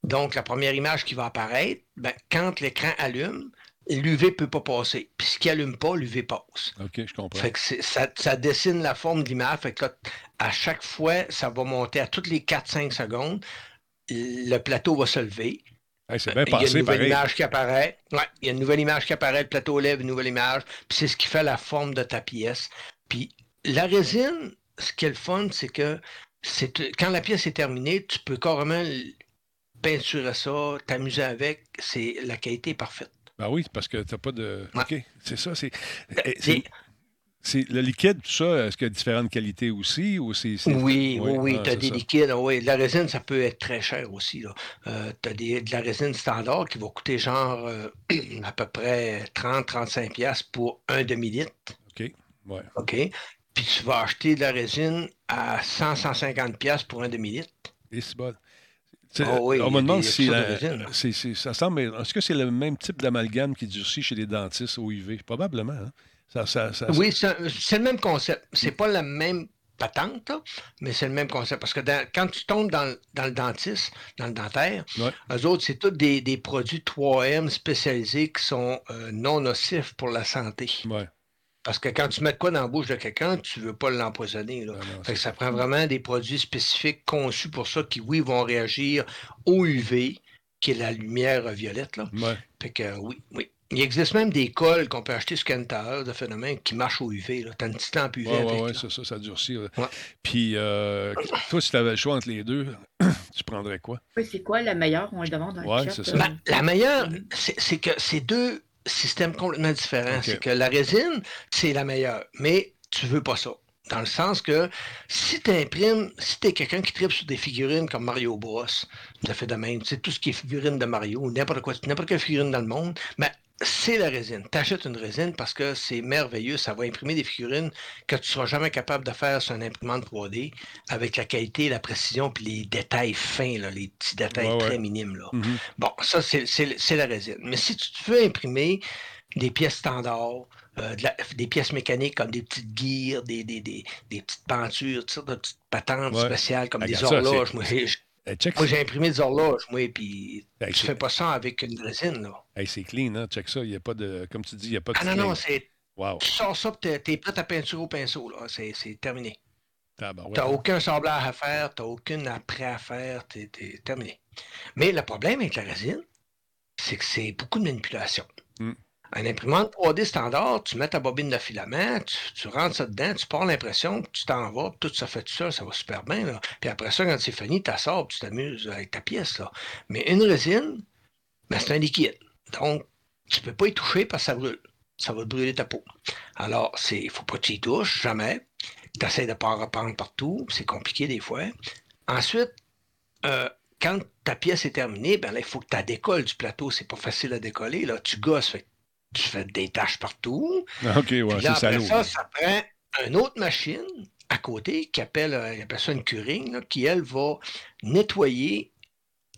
Donc, la première image qui va apparaître, ben, quand l'écran allume, l'UV ne peut pas passer. Puis, ce qui n'allume pas, l'UV passe. OK, je comprends. Fait que ça dessine la forme de l'image. Fait que là, à chaque fois, ça va monter à toutes les 4-5 secondes. Le plateau va se lever. Hey, c'est bien passé, pareil. Il y a une nouvelle image qui apparaît. Ouais, il y a une nouvelle image qui apparaît. Le plateau lève une nouvelle image. Puis, c'est ce qui fait la forme de ta pièce. Puis, la résine... Ce qui est le fun, c'est que quand la pièce est terminée, tu peux carrément peinturer ça, t'amuser avec. La qualité est parfaite. Ben oui, parce que t'as pas de... Ouais. OK, c'est ça. Le liquide, tout ça, est-ce qu'il y a différentes qualités aussi? Ou oui, tu as des liquides. Oui. De la résine, ça peut être très cher aussi. Tu as de la résine standard qui va coûter genre à peu près 30-35$ pour un demi-litre. OK, ouais. OK. Puis tu vas acheter de la résine à 100-150$ pour un demi-litre. Et c'est bon. On me demande si ça semble. Est-ce que c'est le même type d'amalgame qui durcit chez les dentistes au UV? Probablement. Hein? Oui, c'est le même concept. C'est pas la même patente, là, mais c'est le même concept. Parce que quand tu tombes dans le dentiste, dans le dentaire, eux autres, c'est tous des produits 3M spécialisés qui sont non nocifs pour la santé. Oui. Parce que quand tu mets de quoi dans la bouche de quelqu'un, tu ne veux pas l'empoisonner. Là. Non, fait que ça prend vraiment des produits spécifiques conçus pour ça qui, oui, vont réagir au UV, qui est la lumière violette. Là. Ouais. Fait que oui. Il existe même des colles qu'on peut acheter sur Cantar de phénomène qui marchent au UV. Tu as une petite lampe UV avec. Oui, ça durcit. Ouais. Puis, toi, si tu avais le choix entre les deux, tu prendrais quoi? Oui, c'est quoi la meilleure? On le demande dans le chat. Ben, la meilleure, c'est que ces deux... système complètement différent. Okay. C'est que la résine, c'est la meilleure, mais tu veux pas ça. Dans le sens que si tu imprimes, si tu es quelqu'un qui tripe sur des figurines comme Mario Bros, ça fait de même, tu sais, tout ce qui est figurine de Mario, n'importe quelle figurine dans le monde, ben, c'est la résine. T'achètes une résine parce que c'est merveilleux, ça va imprimer des figurines que tu ne seras jamais capable de faire sur une imprimante 3D avec la qualité, la précision puis les détails fins, là, les petits détails très minimes. Là. Mm-hmm. Bon, ça, c'est la résine. Mais si tu veux imprimer des pièces standards, des pièces mécaniques comme des petites gears, des petites pentures, des petites patentes spéciales comme des horloges, moi, j'ai imprimé des horloges, moi, puis tu fais pas ça avec une résine, là. Hey, c'est clean, hein? Check ça, il n'y a pas de... Comme tu dis, il n'y a pas de... Ah non, non, c'est... Wow. Tu sors ça, puis t'es prêt à peinturer au pinceau, là. C'est terminé. Ah, ben, ouais. T'as aucun sablage à faire, t'as aucune après à faire, t'es terminé. Mais le problème avec la résine, c'est que c'est beaucoup de manipulation. Mm. Un imprimante 3D standard, tu mets ta bobine de filament, tu rentres ça dedans, tu pars l'impression, tu t'en vas, tout ça fait tout seul, ça va super bien. Là. Puis après ça, quand c'est fini, tu sors, tu t'amuses avec ta pièce. Là. Mais une résine, ben, c'est un liquide. Donc, tu ne peux pas y toucher parce que ça brûle. Ça va te brûler ta peau. Alors, il ne faut pas que tu y touches, jamais. Tu essaies de ne pas en reprendre partout, c'est compliqué des fois. Ensuite, quand ta pièce est terminée, ben là, il faut que tu la décolles du plateau. C'est pas facile à décoller. Là. Tu gosses, fait tu fais des tâches partout. OK, ouais, là, c'est après salaud. Ça prend une autre machine à côté qui appelle ça une curing, là, qui, elle, va nettoyer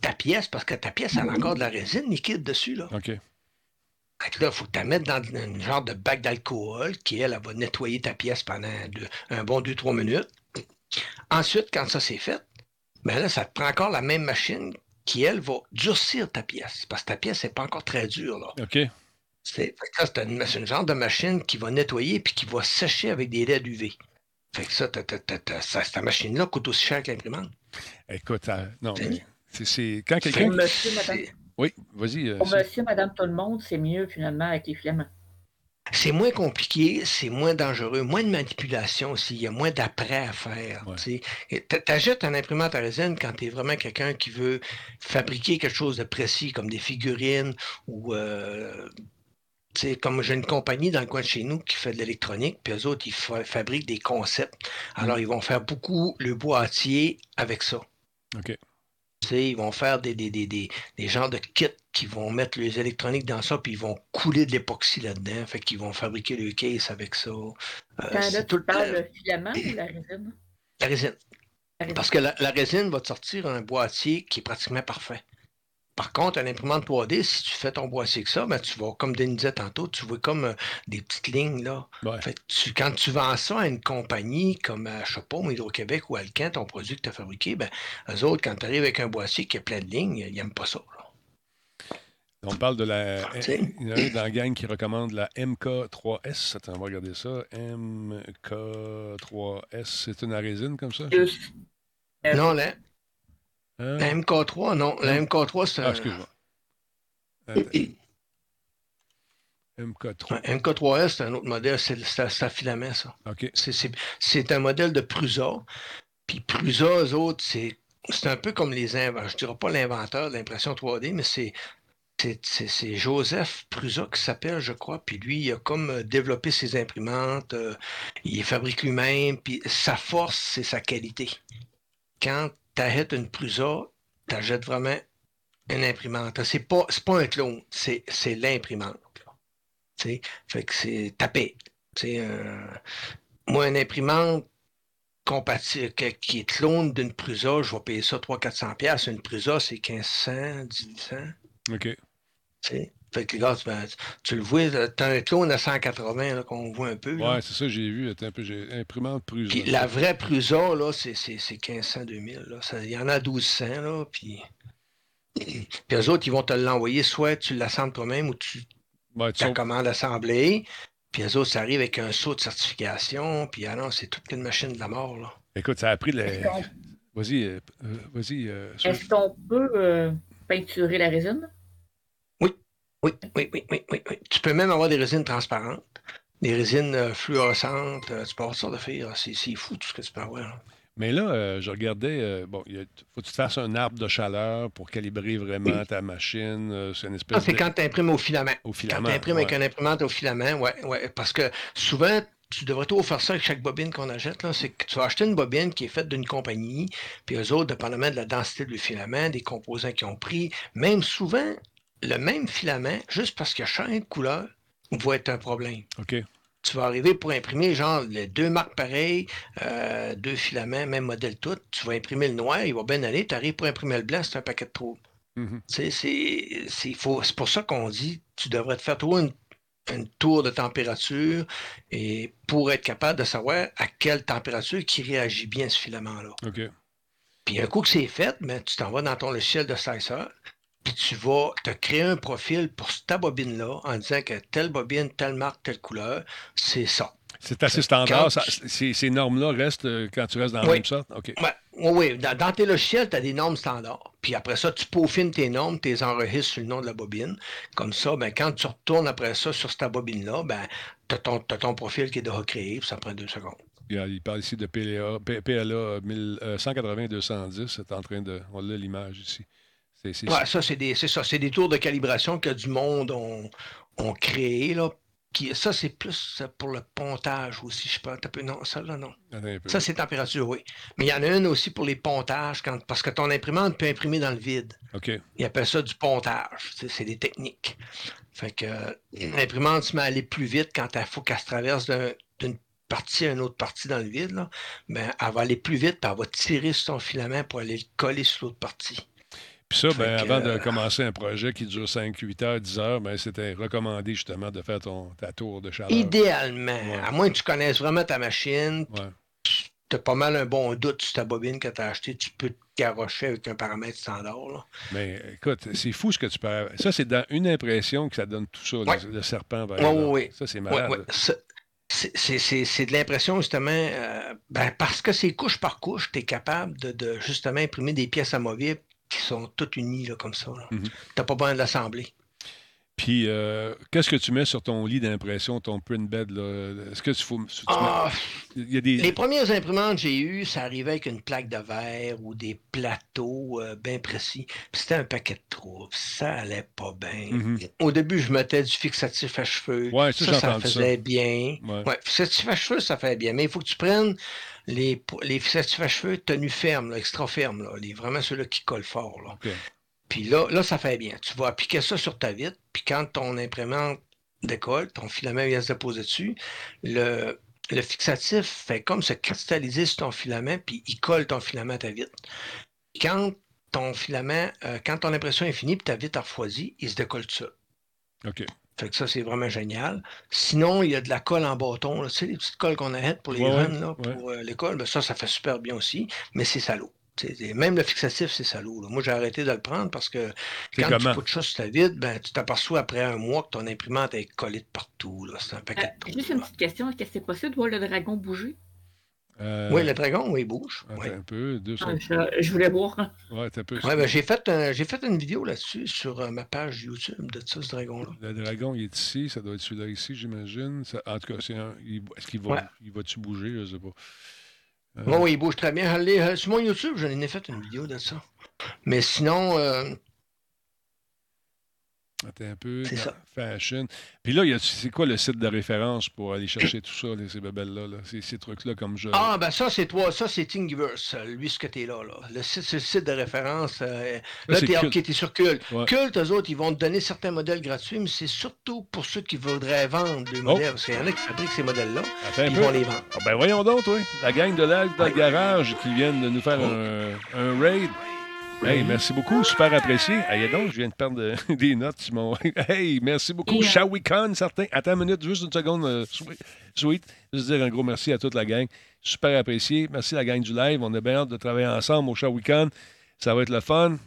ta pièce parce que ta pièce, elle a encore de la résine liquide dessus. Là. OK. Donc là, il faut que tu la mettes dans un genre de bac d'alcool qui, elle, va nettoyer ta pièce pendant un bon 2-3 minutes. Ensuite, quand ça c'est fait, ben là, ça te prend encore la même machine qui, elle, va durcir ta pièce parce que ta pièce n'est pas encore très dure. Là. OK. C'est une genre de machine qui va nettoyer puis qui va sécher avec des LED UV. Fait que ça, cette machine-là coûte aussi cher que l'imprimante. Écoute, non, mais c'est quand quelqu'un... Oui, vas-y. Pour monsieur, madame, tout le monde, c'est mieux finalement avec les filaments. C'est moins compliqué, c'est moins dangereux, moins de manipulation aussi, il y a moins d'apprêt à faire. Ouais. T'achètes un imprimante à résine quand t'es vraiment quelqu'un qui veut fabriquer quelque chose de précis, comme des figurines ou... C'est comme j'ai une compagnie dans le coin de chez nous qui fait de l'électronique, puis eux autres, ils fabriquent des concepts. Alors, ils vont faire beaucoup le boîtier avec ça. OK. Ils vont faire des genres de kits qui vont mettre les électroniques dans ça, puis ils vont couler de l'époxy là-dedans. Fait qu'ils vont fabriquer le case avec ça. Là, tu parles de filament ou la résine? La résine. Parce que la résine va te sortir un boîtier qui est pratiquement parfait. Par contre, un imprimante 3D, si tu fais ton boîtier que ça, ben, tu vas, comme Denis disait tantôt, tu vois comme des petites lignes. Là. Ouais. Fait, quand tu vends ça à une compagnie comme à Chopon, Hydro-Québec ou Alcan, ton produit que tu as fabriqué, ben, eux autres, quand tu arrives avec un boîtier qui a plein de lignes, ils n'aiment pas ça. Là. On parle de la... Il y en a dans la gang qui recommande la MK3S. Attends, on va regarder ça. MK3S, c'est une résine comme ça? Non, là. La MK3, non. La MK3, c'est... Ah, excuse-moi. MK3. Ouais, MK3S, c'est un autre modèle. C'est à filament, ça. OK. C'est un modèle de Prusa. Puis Prusa, eux autres, c'est un peu comme les... Je dirais pas l'inventeur de l'impression 3D, mais c'est Joseph Prusa qui s'appelle, je crois. Puis lui, il a comme développé ses imprimantes. Il les fabrique lui-même. Puis sa force, c'est sa qualité. Quand t'achètes une Prusa, t'achètes vraiment une imprimante. C'est pas un clone, c'est l'imprimante. T'sais? Fait que c'est tapé. Moi, une imprimante qui est clone d'une Prusa, je vais payer ça 300-400$. Une Prusa, c'est 1500, 1800. OK. T'sais? Fait que, regarde, tu le vois, t'as un clone à 180 là, qu'on voit un peu. Là. Ouais, c'est ça, j'ai vu. Attends un peu, j'ai imprimante Prusa. Puis la vraie Prusa, là, c'est 1500, 2000. Il y en a 1200, là. Puis eux autres, ils vont te l'envoyer. Soit tu l'assembles toi-même ou tu commandes l'assemblée. Puis eux autres, ça arrive avec un saut de certification. Puis ah non, c'est toute une machine de la mort, là. Écoute, ça a pris de la. Vas-y. Est-ce qu'on peut peinturer la résine? Oui. Tu peux même avoir des résines transparentes, des résines fluorescentes. Tu peux avoir ça de faire. C'est fou tout ce que tu peux avoir. Hein. Mais là, je regardais, faut que tu te fasses un arbre de chaleur pour calibrer vraiment ta machine. C'est une espèce c'est quand tu imprimes au filament. Quand tu imprimes avec un imprimante au filament, parce que souvent, tu devrais toujours faire ça avec chaque bobine qu'on achète. Là. C'est que tu vas acheter une bobine qui est faite d'une compagnie, puis eux autres, dépendamment de la densité du filament, des composants qu'ils ont pris, même souvent... le même filament, juste parce qu'il a changé de couleur, va être un problème. OK. Tu vas arriver pour imprimer, genre, les deux marques pareilles, deux filaments, même modèle tout. Tu vas imprimer le noir, il va bien aller. Tu arrives pour imprimer le blanc, c'est un paquet de trop. Mm-hmm. C'est pour ça qu'on dit tu devrais te faire toi une tour de température et pour être capable de savoir à quelle température qui réagit bien ce filament-là. OK. Puis un coup que c'est fait, ben, tu t'en vas dans ton logiciel de sliceur, puis tu vas te créer un profil pour ta bobine-là en disant que telle bobine, telle marque, telle couleur, c'est ça. C'est assez standard. Ces normes-là restent quand tu restes dans la même sorte. Okay. Ben, oui, dans tes logiciels, tu as des normes standards. Puis après ça, tu peaufines tes normes, tu les enregistres sur le nom de la bobine. Comme ça, ben, quand tu retournes après ça sur cette bobine-là, ben, tu as ton profil qui est recréé, puis ça prend 2 secondes. Il parle ici de PLA 180-210. C'est en train de. On a l'image ici. C'est des tours de calibration que du monde ont créé, là. Ça, c'est plus pour le pontage aussi, je pense. Non, celle-là, non. Ça, c'est température, oui. Mais il y en a une aussi pour les pontages, parce que ton imprimante peut imprimer dans le vide. OK. Ils appellent ça du pontage. C'est des techniques. Fait que l'imprimante se met à aller plus vite quand il faut qu'elle se traverse d'une partie à une autre partie dans le vide. Là. Ben, elle va aller plus vite, puis elle va tirer sur son filament pour aller le coller sur l'autre partie. Puis ça, ben, avant de commencer un projet qui dure 5, 8 heures, 10 heures, ben, c'était recommandé justement de faire ta tour de chaleur. Idéalement, à moins que tu connaisses vraiment ta machine, tu as pas mal un bon doute sur ta bobine que tu as achetée, tu peux te garrocher avec un paramètre standard. Là. Mais écoute, c'est fou ce que tu peux. Ça, c'est dans une impression que ça donne tout ça, le serpent vers là. Oui. Ça, c'est malade. Oui. C'est de l'impression, justement, parce que c'est couche par couche, tu es capable de justement imprimer des pièces amovibles qui sont toutes unies là, comme ça. Mm-hmm. Tu n'as pas besoin de l'assembler. Puis, qu'est-ce que tu mets sur ton lit d'impression, ton print bed? Là? Est-ce que tu faut. Les premières imprimantes que j'ai eues, ça arrivait avec une plaque de verre ou des plateaux bien précis. Puis c'était un paquet de trous. Ça allait pas bien. Mm-hmm. Au début, je mettais du fixatif à cheveux. Ouais, ça faisait bien. Ouais, fixatif à cheveux, ça faisait bien. Mais il faut que tu prennes les fixatifs à cheveux tenus fermes, là, extra fermes, là, vraiment ceux-là qui collent fort. Là. Okay. Puis là, ça fait bien. Tu vas appliquer ça sur ta vitre, puis quand ton imprimante décolle, ton filament vient se déposer dessus, le fixatif fait comme se cristalliser sur ton filament, puis il colle ton filament à ta vitre. Quand ton impression est finie, puis ta vitre a refroidi, il se décolle tout seul. OK. Fait que ça, c'est vraiment génial. Sinon, il y a de la colle en bâton. Tu sais, les petites colles qu'on arrête pour les runs, là, pour l'école, ben ça fait super bien aussi, mais c'est salaud. Même le fixatif, c'est salaud. Là. Moi, j'ai arrêté de le prendre parce que quand tu coupes de choses sur ta vitre, ben, tu t'aperçois après un mois que ton imprimante est collée de partout. Là. C'est un paquet de trous. Juste une petite question. Est-ce que c'est possible de voir le dragon bouger? Oui, le dragon, il bouge. Attends un peu, 2 secondes. Je voulais voir. Ouais, t'as un peu. Ouais, ben, j'ai fait une vidéo là-dessus sur ma page YouTube de ça, ce dragon-là. Le dragon, il est ici. Ça doit être celui-là ici, j'imagine. Ça, en tout cas, est-ce qu'il va il va-tu bouger? Je ne sais pas. Oui, il bouge très bien. Allez, sur mon YouTube, je n'ai fait une vidéo de ça. Mais sinon... Attends un peu. C'est ça. Fashion. Puis là, c'est quoi le site de référence pour aller chercher tout ça, ces babelles-là, là, ces trucs-là comme je... Ah, ben ça, c'est toi. Ça, c'est Thingiverse, lui, ce que t'es là. Le site, c'est le site de référence. Là, t'es sur Cult. Ouais. Cult, eux autres, ils vont te donner certains modèles gratuits, mais c'est surtout pour ceux qui voudraient vendre des modèles. Parce qu'il y en a qui fabriquent ces modèles-là, ils vont les vendre. Ah, ben voyons donc, toi. La gang de live dans le garage qui viennent de nous faire un raid. Hey, merci beaucoup, super apprécié. Hey, donc, je viens de perdre des notes. Hey, merci beaucoup, Shawicon, certain. Attends une minute, juste une seconde, Sweet. Juste dire un gros merci à toute la gang. Super apprécié. Merci à la gang du live. On a bien hâte de travailler ensemble au Shawicon. Ça va être le fun.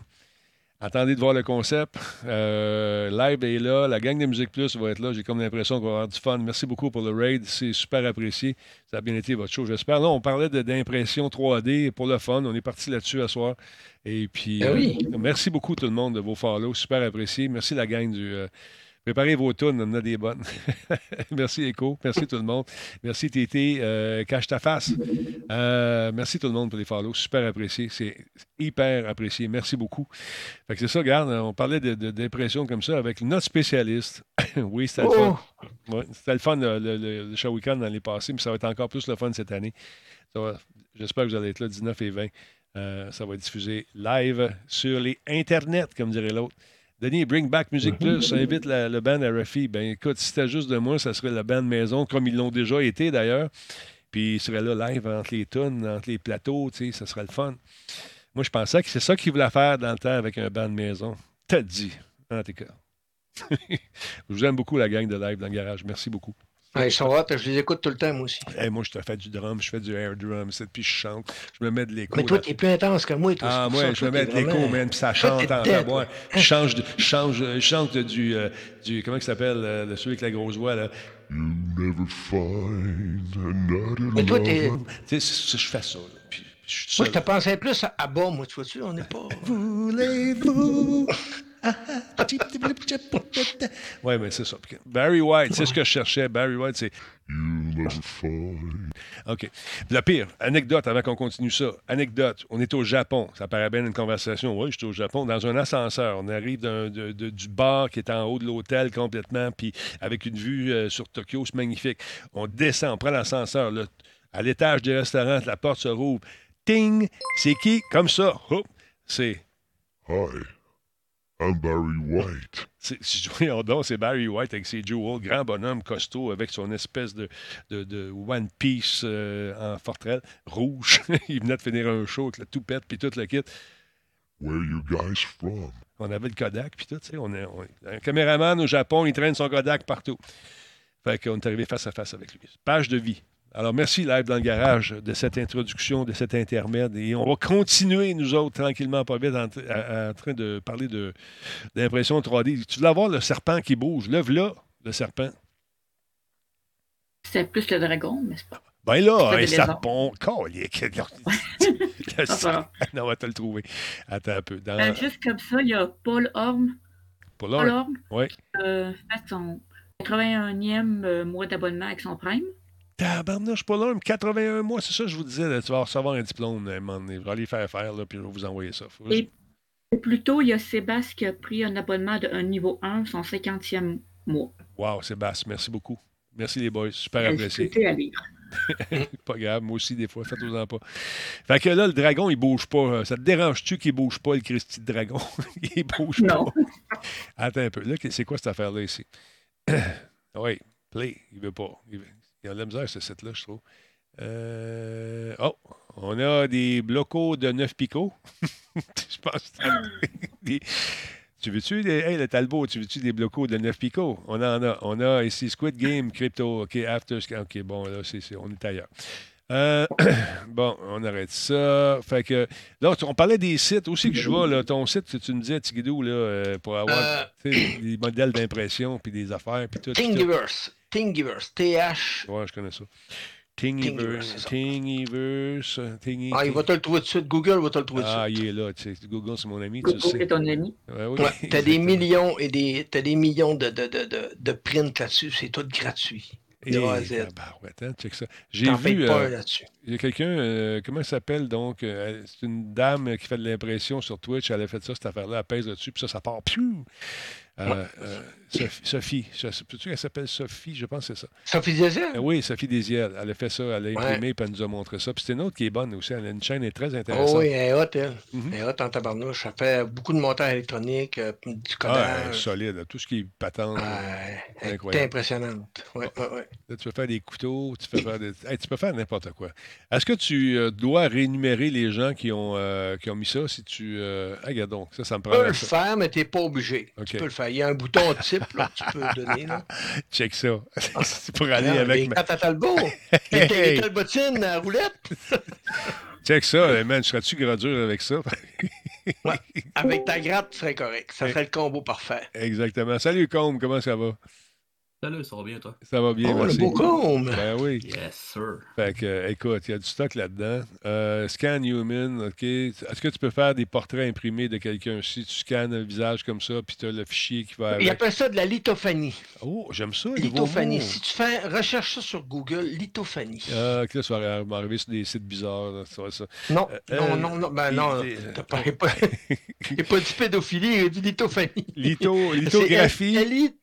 Attendez de voir le concept. Live est là. La gang de Musiques Plus va être là. J'ai comme l'impression qu'on va avoir du fun. Merci beaucoup pour le raid. C'est super apprécié. Ça a bien été votre show, j'espère. Là, on parlait d'impression 3D pour le fun. On est parti là-dessus à soir. Et puis, merci beaucoup tout le monde de vos follow. Super apprécié. Merci la gang du... préparez vos tunes, on en a des bonnes. Merci Echo, merci tout le monde. Merci Tété, cache ta face. Merci tout le monde pour les follow, super apprécié, c'est hyper apprécié. Merci beaucoup. Fait que c'est ça, regarde, on parlait d'impression comme ça avec notre spécialiste. Oui, c'était le fun. Ouais, c'était le fun le show week-end dans les passés, mais ça va être encore plus le fun cette année. J'espère que vous allez être là 19 et 20. Ça va être diffusé live sur les internets, comme dirait l'autre. Denis, Bring Back Music Plus, invite le band à Rafi. Ben écoute, si c'était juste de moi, ça serait le band maison, comme ils l'ont déjà été d'ailleurs. Puis ils seraient là live entre les tunes, entre les plateaux, tu sais, ça serait le fun. Moi, je pensais que c'est ça qu'ils voulaient faire dans le temps avec un band maison. T'as dit, en tout cas. Je vous aime beaucoup, la gang de live dans le garage. Merci beaucoup. Ouais, ils sont hot, je les écoute tout le temps, moi aussi. Hey, moi, je te fais du drum, je fais du air drum, puis je chante, je me mets de l'écho. Mais toi, t'es plus intense que moi. Ah, moi, je me mets de l'écho, man, puis ça chante en tabois. Je chante du... Comment il s'appelle, celui avec la grosse voix, là? You never find another love. Mais toi, t'es... Tu sais, je fais ça, là, puis... Moi, je te pensais plus à bas, moi, tu vois-tu, on n'est pas... Voulez-vous... Oui, mais c'est ça. Barry White, c'est ce que je cherchais. Barry White, c'est... OK. Le pire, anecdote avant qu'on continue ça. Anecdote, on est au Japon. Ça paraît bien une conversation. Oui, je suis au Japon. Dans un ascenseur, on arrive du bar qui est en haut de l'hôtel complètement, puis avec une vue sur Tokyo, c'est magnifique. On descend, on prend l'ascenseur. Là, à l'étage des restaurants, la porte se rouvre. Ting! C'est qui? Comme ça. Oh, c'est... Hi. I'm Barry White. C'est Barry White avec ses jewels, grand bonhomme costaud avec son espèce de One Piece en forterelle rouge. Il venait de finir un show avec la toupette puis tout le kit. Where you guys from? On avait le Kodak puis tout, tu sais. Un caméraman au Japon, il traîne son Kodak partout. Fait qu'on est arrivé face à face avec lui. Page de vie. Alors, merci, Live dans le garage, de cette introduction, de cet intermède. Et on va continuer, nous autres, tranquillement, pas vite, en train de parler d'impression 3D. Tu voulais voir le serpent qui bouge. Lève-là, le serpent. C'était plus le dragon, n'est-ce pas? Ben là, un serpent. Calique. Non, on va te le trouver. Attends un peu. Juste comme ça, il y a Paul Orme. Paul Orme? Oui. Fait son 81e mois d'abonnement avec son prime. Tabarnouche, pas l'homme, 81 mois, c'est ça que je vous disais, là, tu vas recevoir un diplôme, à un moment donné, je vais aller faire, là, puis je vais vous envoyer ça. Et plus tôt, il y a Sébastien qui a pris un abonnement de un niveau 1, son 50e mois. Wow, Sébastien, merci beaucoup. Merci les boys, super apprécié. C'était à lire. Pas grave, moi aussi, des fois, faites-en pas. Fait que là, le dragon, il bouge pas. Ça te dérange-tu qu'il bouge pas, le Christy de dragon? Il bouge pas. Non. Attends un peu, là, c'est quoi cette affaire-là ici? Oui, play, il veut pas, il y a de la misère, ce site-là, je trouve. Oh, on a des blocos de 9 picots. Je pense que tu veux-tu des... Hey, le Talbot, tu veux-tu des blocos de 9 picots? On en a. On a ici Squid Game, Crypto, OK, After... OK, bon, là, on est ailleurs. Bon, on arrête ça. Fait que... Là, on parlait des sites aussi que je vois, là. Ton site, que tu me disais, Tigidou, là, pour avoir des modèles d'impression, puis des affaires, puis tout. Thingiverse. Thingiverse, TH. Ouais, je connais ça. Thingiverse. Thingiverse. Ah, il va te le trouver tout de suite. Google va te le trouver tout de suite. Ah, il est là. Tu sais. Google, c'est mon ami. Google, c'est ton ami. Ouais, oui. Ouais, t'as des millions et t'as des millions de prints là-dessus. C'est tout gratuit. Et A à Z. Bah, ouais, attends, check ça. J'ai vu. Il y a quelqu'un, comment elle s'appelle donc? C'est une dame qui fait de l'impression sur Twitch. Elle a fait ça, cette affaire-là. Elle pèse là-dessus, puis ça part. Piou! Sophie. Peux-tu qu'elle s'appelle Sophie? Je pense que c'est ça. Sophie Désiel? Oui, Sophie Désiel. Elle a fait ça, elle a imprimé et elle nous a montré ça. Puis c'est une autre qui est bonne aussi. Elle a une chaîne très intéressante. Oh oui, elle est hot, elle. Elle est hot en tabarnouche. Elle fait beaucoup de montages électroniques, du codage. Ah, solide. Tout ce qui est patente. Elle est impressionnante. Ouais, ouais, ouais. Là, tu peux faire des couteaux, tu peux faire des... Hey, tu peux faire n'importe quoi. Est-ce que tu dois rémunérer les gens qui ont mis ça si tu... regarde donc, ça me prend... Tu peux le faire, mais tu n'es pas obligé. Okay. Tu peux le faire. Il y a un bouton type là, que tu peux donner. Là. Check ça. C'est pour aller avec... Mais quand t'as Talbot, t'es talbotine à la roulette. Check ça, man. Serais-tu gradure avec ça? Ouais. Avec ta gratte, tu serais correct. Ça serait le combo parfait. Exactement. Salut, Combe. Comment ça va? Salut, ça va bien, toi? Ça va bien, merci. Le beau Combe! Ben oui. Yes, sir. Fait que, écoute, il y a du stock là-dedans. Scan Human, OK. Est-ce que tu peux faire des portraits imprimés de quelqu'un? Si tu scannes un visage comme ça, puis tu as le fichier qui va avec... Il appelle ça de la lithophanie. Oh, j'aime ça, lithophanie. Si tu fais... Recherche ça sur Google, lithophanie. Que là, ça va arriver sur des sites bizarres. Là, ça. Non, non. Ben non, il n'y a pas du pédophilie, il y a du lithophanie. Lithographie. Lithophanie.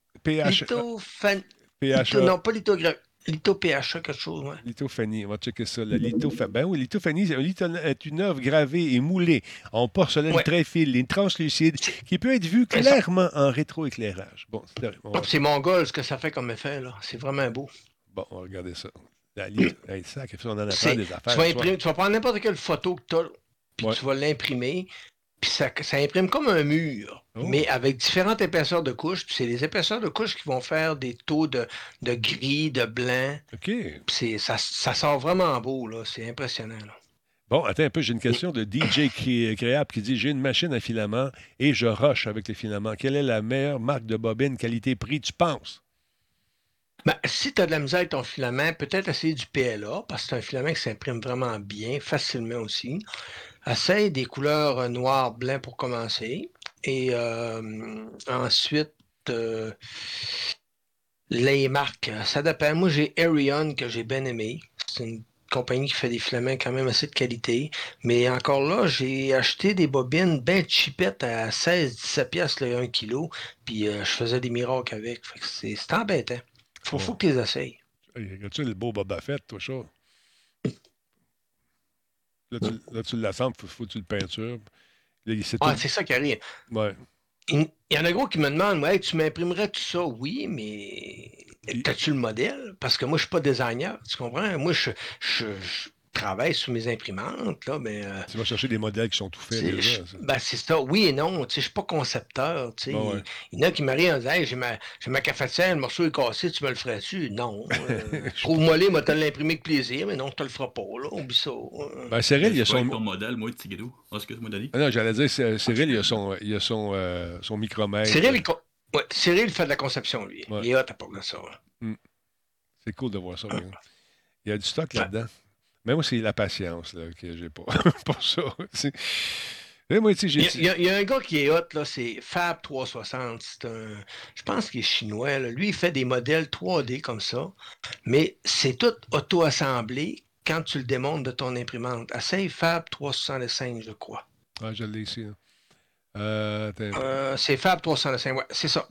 Non, pas lithographie. Litho-PH, quelque chose. Ouais. Lithophanie, on va checker ça. La lithophanie est une œuvre gravée et moulée en porcelaine très fine et translucide qui peut être vue clairement en rétroéclairage. Bon, c'est mongol ce que ça fait comme effet, là. C'est vraiment beau. Bon, on va regarder ça. La sac, on en a fait des affaires. Tu vas prendre n'importe quelle photo que tu as, puis tu vas l'imprimer. Puis ça imprime comme un mur, mais avec différentes épaisseurs de couches. Puis c'est les épaisseurs de couches qui vont faire des taux de gris, de blanc. OK. Puis ça sort vraiment beau, là. C'est impressionnant, là. Bon, attends un peu, j'ai une question de DJ Créable qui dit « J'ai une machine à filaments et je rush avec les filaments. Quelle est la meilleure marque de bobine, qualité, prix, tu penses? » Ben, si tu as de la misère avec ton filament, peut-être essayer du PLA, parce que c'est un filament qui s'imprime vraiment bien, facilement aussi. Essaye des couleurs noir, blanc pour commencer. Et ensuite, les marques, ça dépend. Moi, j'ai Aerion que j'ai bien aimé. C'est une compagnie qui fait des filaments quand même assez de qualité. Mais encore là, j'ai acheté des bobines bien chipettes à 16-17 pièces le 1 kg. Puis je faisais des miracles avec. Fait que c'est embêtant. Faut que tu les essayes. As-tu le beau Boba Fett, toi, ça? Là, tu l'assembles, faut que tu le peintures. C'est ça qui arrive. Ouais. Il y en a gros qui me demandent, ouais, tu m'imprimerais tout ça? Oui, mais t'as-tu le modèle? Parce que moi, je ne suis pas designer, tu comprends? Moi, je travaille sous mes imprimantes. Là, mais, tu vas chercher des modèles qui sont tout faits déjà. C'est ça, oui et non. Je ne suis pas concepteur. Bon, ouais. Il y en a qui m'arrivent en disant, hey, j'ai ma cafetière, le morceau est cassé, tu me le ferais-tu? Non. Trouve-moi les, moi, tu l'imprimer avec plaisir, mais non, tu ne le feras pas. Là, oublie ça. Cyril, il a son. Ton modèle, moi, petit guidou. Excuse-moi, Dani. Ah, non, j'allais dire, Cyril, il a son micromètre. Cyril fait de la conception, lui. Ouais. Il est hot à part de ça. Mm. C'est cool de voir ça. Hein. Il y a du stock là-dedans. Mais moi, c'est la patience là, que j'ai pas pour ça. Moi, il y a un gars qui est hot, là, c'est Fab365. Je pense qu'il est chinois. Là. Lui, il fait des modèles 3D comme ça, mais c'est tout auto-assemblé quand tu le démontes de ton imprimante. Essaye Fab365, je crois. Ah, je l'ai ici. Hein. C'est Fab365, ouais, c'est ça.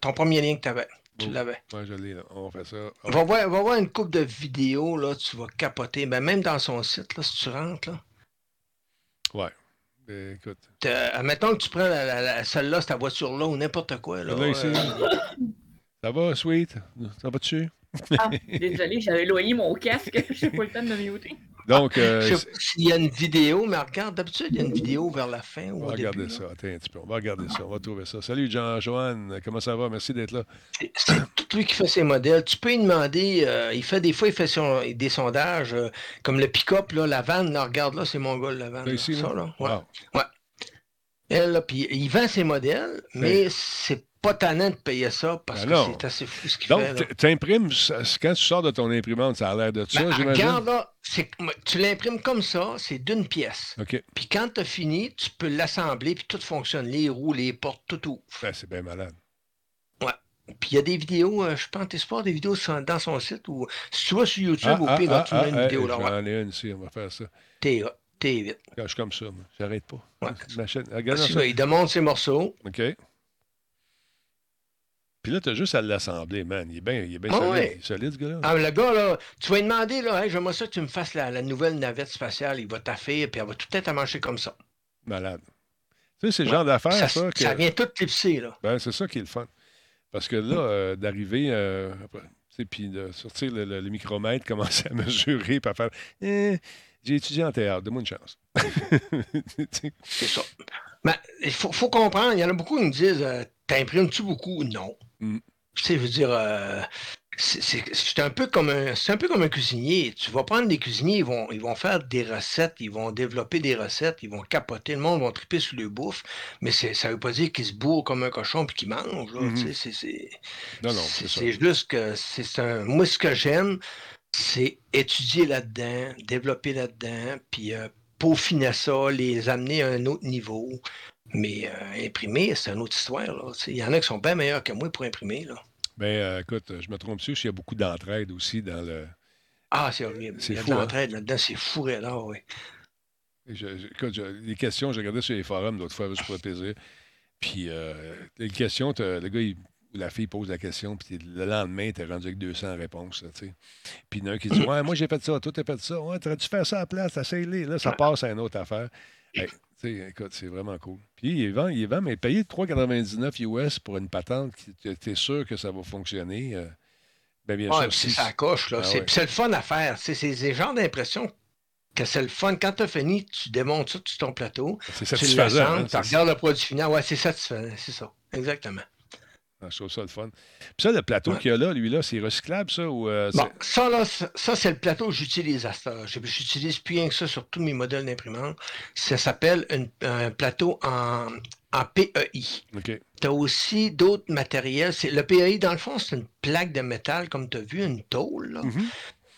Ton premier lien que tu avais. Tu l'avais. Ouais, je l'ai, là. On fait ça. Oh. Va voir une couple de vidéos, là, tu vas capoter. Ben, même dans son site, là, si tu rentres, là. Ouais. Écoute. Admettons que tu prends celle-là, cette voiture-là, ou n'importe quoi, là. Ça va, Sweet? Ça va dessus? Ah, désolé, j'avais éloigné mon casque. J'ai pas le temps de me muter. Donc, je sais pas s'il y a une vidéo, mais regarde, d'habitude, il y a une vidéo vers la fin. On va regarder ça. Attends un petit peu. On va regarder ça. On va trouver ça. Salut, Jean-Joanne. Comment ça va? Merci d'être là. C'est tout lui qui fait ses modèles. Tu peux lui demander. Il fait des sondages, comme le pick-up, là, la vanne. Là, regarde, là, c'est mon gars, la vanne. C'est ça, là. Ouais. Wow. Ouais. Elle, là, puis il vend ses modèles, mais c'est pas tannant de payer ça parce que c'est assez fou ce qu'il fait. Donc, tu imprimes, quand tu sors de ton imprimante, ça a l'air de ça, j'imagine? Regarde, là, tu l'imprimes comme ça, c'est d'une pièce. Okay. Puis quand tu as fini, tu peux l'assembler, puis tout fonctionne, les roues, les portes, tout ouvre. Ouais, c'est bien malade. Ouais. Puis il y a des vidéos, je pense, t'es sport des vidéos dans son site, ou si tu vas sur YouTube, au pire, tu mets une vidéo là. J'en ai une ici, on va faire ça. T'es vite. Je suis comme ça, moi. J'arrête pas. Ouais. Ma chaîne, regarde ça. Il demande ses morceaux. OK. Puis là, t'as juste à l'assembler, man. Il est bien solide. Ouais. Il est solide, ce gars-là. Ah, le gars, là, tu vas lui demander, là, hey, j'aimerais ça que tu me fasses la nouvelle navette spatiale. Il va t'affaire, puis elle va tout être à marcher comme ça. Malade. Tu sais, c'est le genre d'affaire, ça. Ça vient tout clipser, là. Ben, c'est ça qui est le fun. Parce que là, d'arriver, puis de sortir le micromètre, commencer à mesurer, puis à faire. J'ai étudié en théâtre, donne-moi une chance. C'est ça. Mais il faut comprendre, il y en a beaucoup qui me disent, t'imprimes-tu beaucoup? Non. Tu sais, je veux dire, c'est un peu comme un cuisinier. Tu vas prendre des cuisiniers, ils vont faire des recettes, ils vont développer des recettes, ils vont capoter, le monde va triper sur le bouffe, mais ça ne veut pas dire qu'ils se bourrent comme un cochon puis qu'ils mangent. Là, c'est juste que moi, ce que j'aime, c'est étudier là-dedans, développer là-dedans, puis peaufiner ça, les amener à un autre niveau. Mais imprimer, c'est une autre histoire. Il y en a qui sont bien meilleurs que moi pour imprimer. Là. Ben, écoute, je me trompe-tu, s'il y a beaucoup d'entraide aussi dans le... Ah, c'est horrible. Il y a de l'entraide là-dedans, c'est fou, là, oui. Les questions, je regardais sur les forums l'autre fois, juste pour le plaisir. Puis, les questions, le gars, où la fille pose la question, puis le lendemain, t'es rendu avec 200 réponses. Là, puis il y en a un qui dit ouais, moi j'ai fait ça, toi t'as fait ça, ouais, t'aurais dû faire ça à la place, essaye-les. Là, ça passe à une autre affaire. Hey, écoute, c'est vraiment cool. Puis il vend, mais payer 3,99 US pour une patente, t'es sûr que ça va fonctionner. Bien sûr, si ça coche, là. Ah, c'est le fun à faire. C'est ce genre d'impression que c'est le fun. Quand tu as fini, tu démontes ça sur ton plateau. C'est satisfaisant. Tu regardes le produit final. Ouais, c'est satisfaisant. C'est ça. Exactement. Ah, je trouve ça le fun. Puis ça, le plateau qu'il y a là, lui-là, c'est recyclable, ça? Ou, ça, c'est le plateau que j'utilise à ça. J'utilise plus rien que ça sur tous mes modèles d'imprimante. Ça s'appelle un plateau en PEI. Okay. Tu as aussi d'autres matériels. Le PEI, dans le fond, c'est une plaque de métal, comme tu as vu, une tôle. Là. Mm-hmm.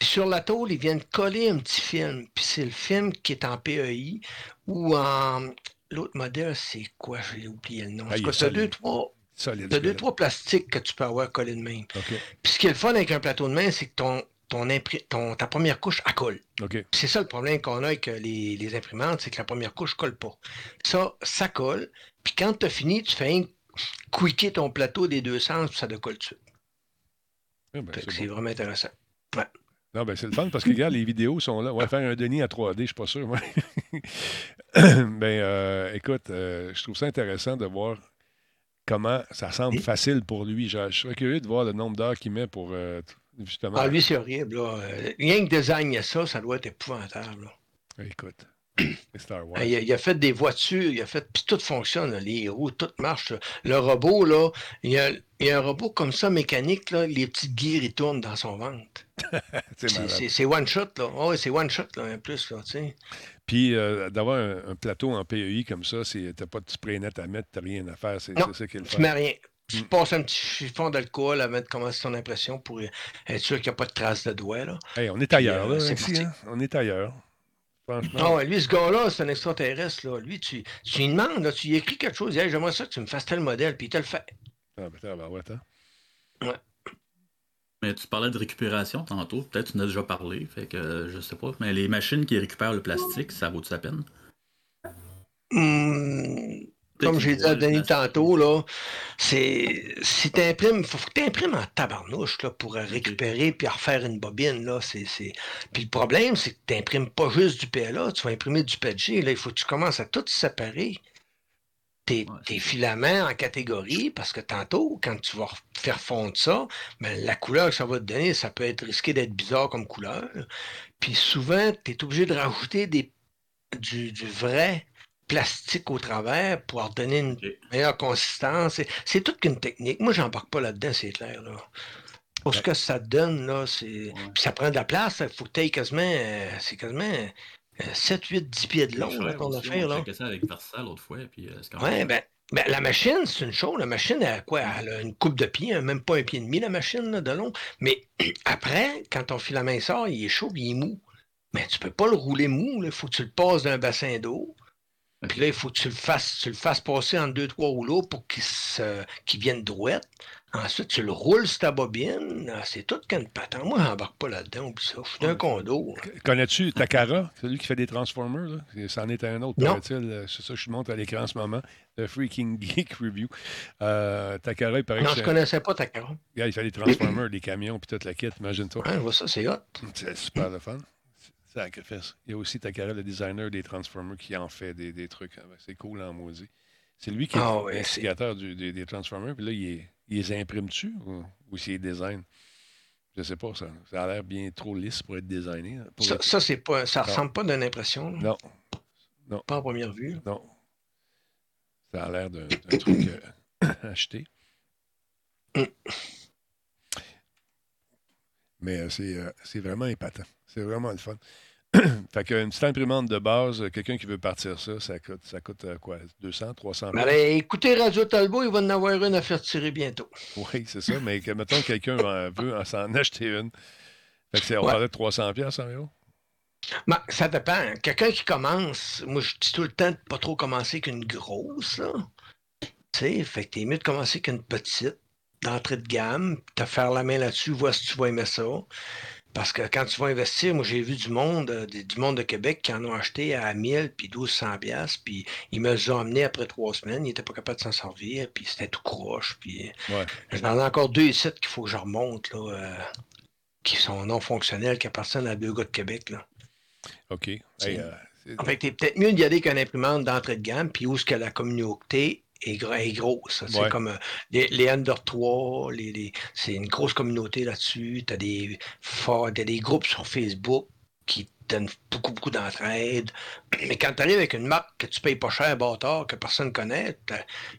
Puis sur la tôle, ils viennent coller un petit film. Puis c'est le film qui est en PEI ou en... L'autre modèle, c'est quoi? J'ai oublié le nom. Ah, tu as deux, trois plastiques que tu peux avoir collés de main. Okay. Puis ce qui est le fun avec un plateau de main, c'est que ta première couche, elle colle. Okay. C'est ça le problème qu'on a avec les imprimantes, c'est que la première couche ne colle pas. Ça colle. Puis quand tu as fini, tu fais quicker ton plateau des deux sens, puis ça te colle dessus. Ah ben, c'est bon. Vraiment intéressant. Ouais. Non, ben c'est le fun parce que, regarde, les vidéos sont là. On va faire un Denis à 3D, je ne suis pas sûr. Écoute, je trouve ça intéressant de voir comment ça semble facile pour lui. Je serais curieux de voir le nombre d'heures qu'il met pour... Justement. Ah, lui, c'est horrible. Là. Rien que designer ça doit être épouvantable. Là. Écoute, Star Wars. Il a fait des voitures, puis tout fonctionne. Là. Les roues, tout marche. Là. Le robot, là, il y a un robot comme ça, mécanique, là, les petites gears, ils tournent dans son ventre. c'est one-shot, là. Oh, c'est one-shot, là, en plus, là, tu sais. Puis, d'avoir un plateau en PEI comme ça, t'as pas de spray net à mettre, t'as rien à faire. C'est ça qui est le fun. Tu mets rien. Tu passes un petit chiffon d'alcool avant de commencer ton impression pour être sûr qu'il n'y a pas de traces de doigts. Là. Hey, on est ailleurs, là, ici, hein? On est ailleurs. Franchement. Ah, lui, ce gars-là, c'est un extraterrestre. Là. Lui, tu lui demandes, là, tu lui écris quelque chose. Hey, j'aimerais ça que tu me fasses tel modèle, puis il te le fait. Ah, ouais. Mais tu parlais de récupération tantôt. Peut-être tu en as déjà parlé. Fait que je sais pas. Mais les machines qui récupèrent le plastique, ça vaut-tu la peine? Comme j'ai dit à Denis tantôt, là, si tu imprimes, faut que tu imprimes en tabarnouche là, pour récupérer puis refaire une bobine. Là, Puis le problème, c'est que tu n'imprimes pas juste du PLA, tu vas imprimer du PETG. Là, il faut que tu commences à tout séparer tes filaments en catégorie, parce que tantôt, quand tu vas faire fondre ça, ben, la couleur que ça va te donner, ça peut être risqué d'être bizarre comme couleur. Puis souvent, tu es obligé de rajouter du vrai plastique au travers pour leur donner une meilleure consistance. C'est toute qu'une technique. Moi, j'embarque pas là-dedans, c'est clair. Là. Pour ce que ça donne, là, Puis ça prend de la place. Il faut que tu ailles quasiment 7, 8, 10 pieds de long. Là, ton affaire, là. J'ai fait ça avec Versa l'autre fois. Puis, la machine, c'est une chose. La machine, elle a quoi? Elle a une coupe de pied, hein, même pas un pied et demi, la machine, là, de long. Mais après, quand ton filament sort, il est chaud, il est mou. Mais tu peux pas le rouler mou. Il faut que tu le passes d'un bassin d'eau. Puis là, il faut que tu le fasses passer en 2-3 rouleaux pour qu'il vienne droit. Ensuite, tu le roules sur ta bobine. C'est tout qu'une patente. Moi, j'embarque pas là-dedans. Puis ça, je suis d'un condo. Connais-tu Takara, celui qui fait des Transformers? Là? C'en est un autre, paraît-il. C'est ça, je te montre à l'écran en ce moment. The Freaking Geek Review. Takara, il paraît que... Non, je connaissais pas Takara. Regarde, il fait des Transformers, des camions, puis toute la kit. Imagine-toi. Ouais, je vois ça, c'est hot. C'est super le fun. Sacrifice. Il y a aussi Takara, le designer des Transformers, qui en fait des trucs. C'est cool, en maudit. C'est lui qui est l'instigateur des Transformers. Puis là, il les imprime-tu ou s'il les design? Je sais pas, ça a l'air bien trop lisse pour être designé. Ça ressemble pas d'une impression. Là. Non. Pas en première vue. Là. Non. Ça a l'air d'un truc acheté. Mais c'est vraiment épatant. C'est vraiment le fun. Fait qu'une petite imprimante de base, quelqu'un qui veut partir ça coûte quoi? 200, 300 $? Allez, écoutez Radio Talbot, il va en avoir une à faire tirer bientôt. Oui, c'est ça, mais mettons que quelqu'un veut s'en acheter une. Fait que on parlait de 300 $ environ? Ben, ça dépend. Quelqu'un qui commence, moi je dis tout le temps de pas trop commencer qu'une grosse, là. Tu sais, fait que t'es mieux de commencer qu'une petite, d'entrée de gamme, te faire la main là-dessus, voir si tu vas aimer ça. Parce que quand tu vas investir, moi j'ai vu du monde de Québec qui en ont acheté à 1000 puis 1200$, puis ils me les ont amenés après 3 semaines, ils n'étaient pas capables de s'en servir, puis c'était tout croche. Puis ouais. J'en ai encore 2 sites qu'il faut que je remonte, là, qui sont non fonctionnels, qui appartiennent à 2 gars de Québec. Là. OK. En fait, c'est peut-être mieux d'y aller qu'une imprimante d'entrée de gamme, puis où est-ce que la communauté est grosse. C'est comme les Under 3, c'est une grosse communauté là-dessus. Tu as des groupes sur Facebook qui donnent beaucoup d'entraide. Mais quand tu arrives avec une marque que tu payes pas cher, bâtard, que personne ne connaît, tu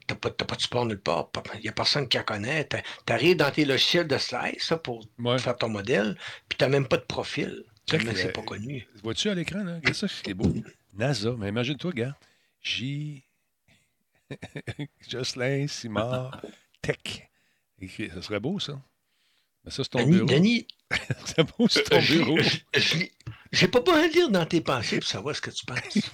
n'as pas de support nulle part. Il n'y a personne qui la connaît. Tu arrives dans tes logiciels de slice ça, pour faire ton modèle, puis tu n'as même pas de profil. C'est pas connu. Vois-tu à l'écran, là? Qu'est-ce que c'est beau? NASA, mais imagine-toi, gars. Jocelyn Simard Tech. Ça serait beau, ça. Mais ça, c'est ton bureau. Denis, c'est beau, c'est ton bureau. J'ai pas besoin de lire dans tes pensées pour savoir ce que tu penses.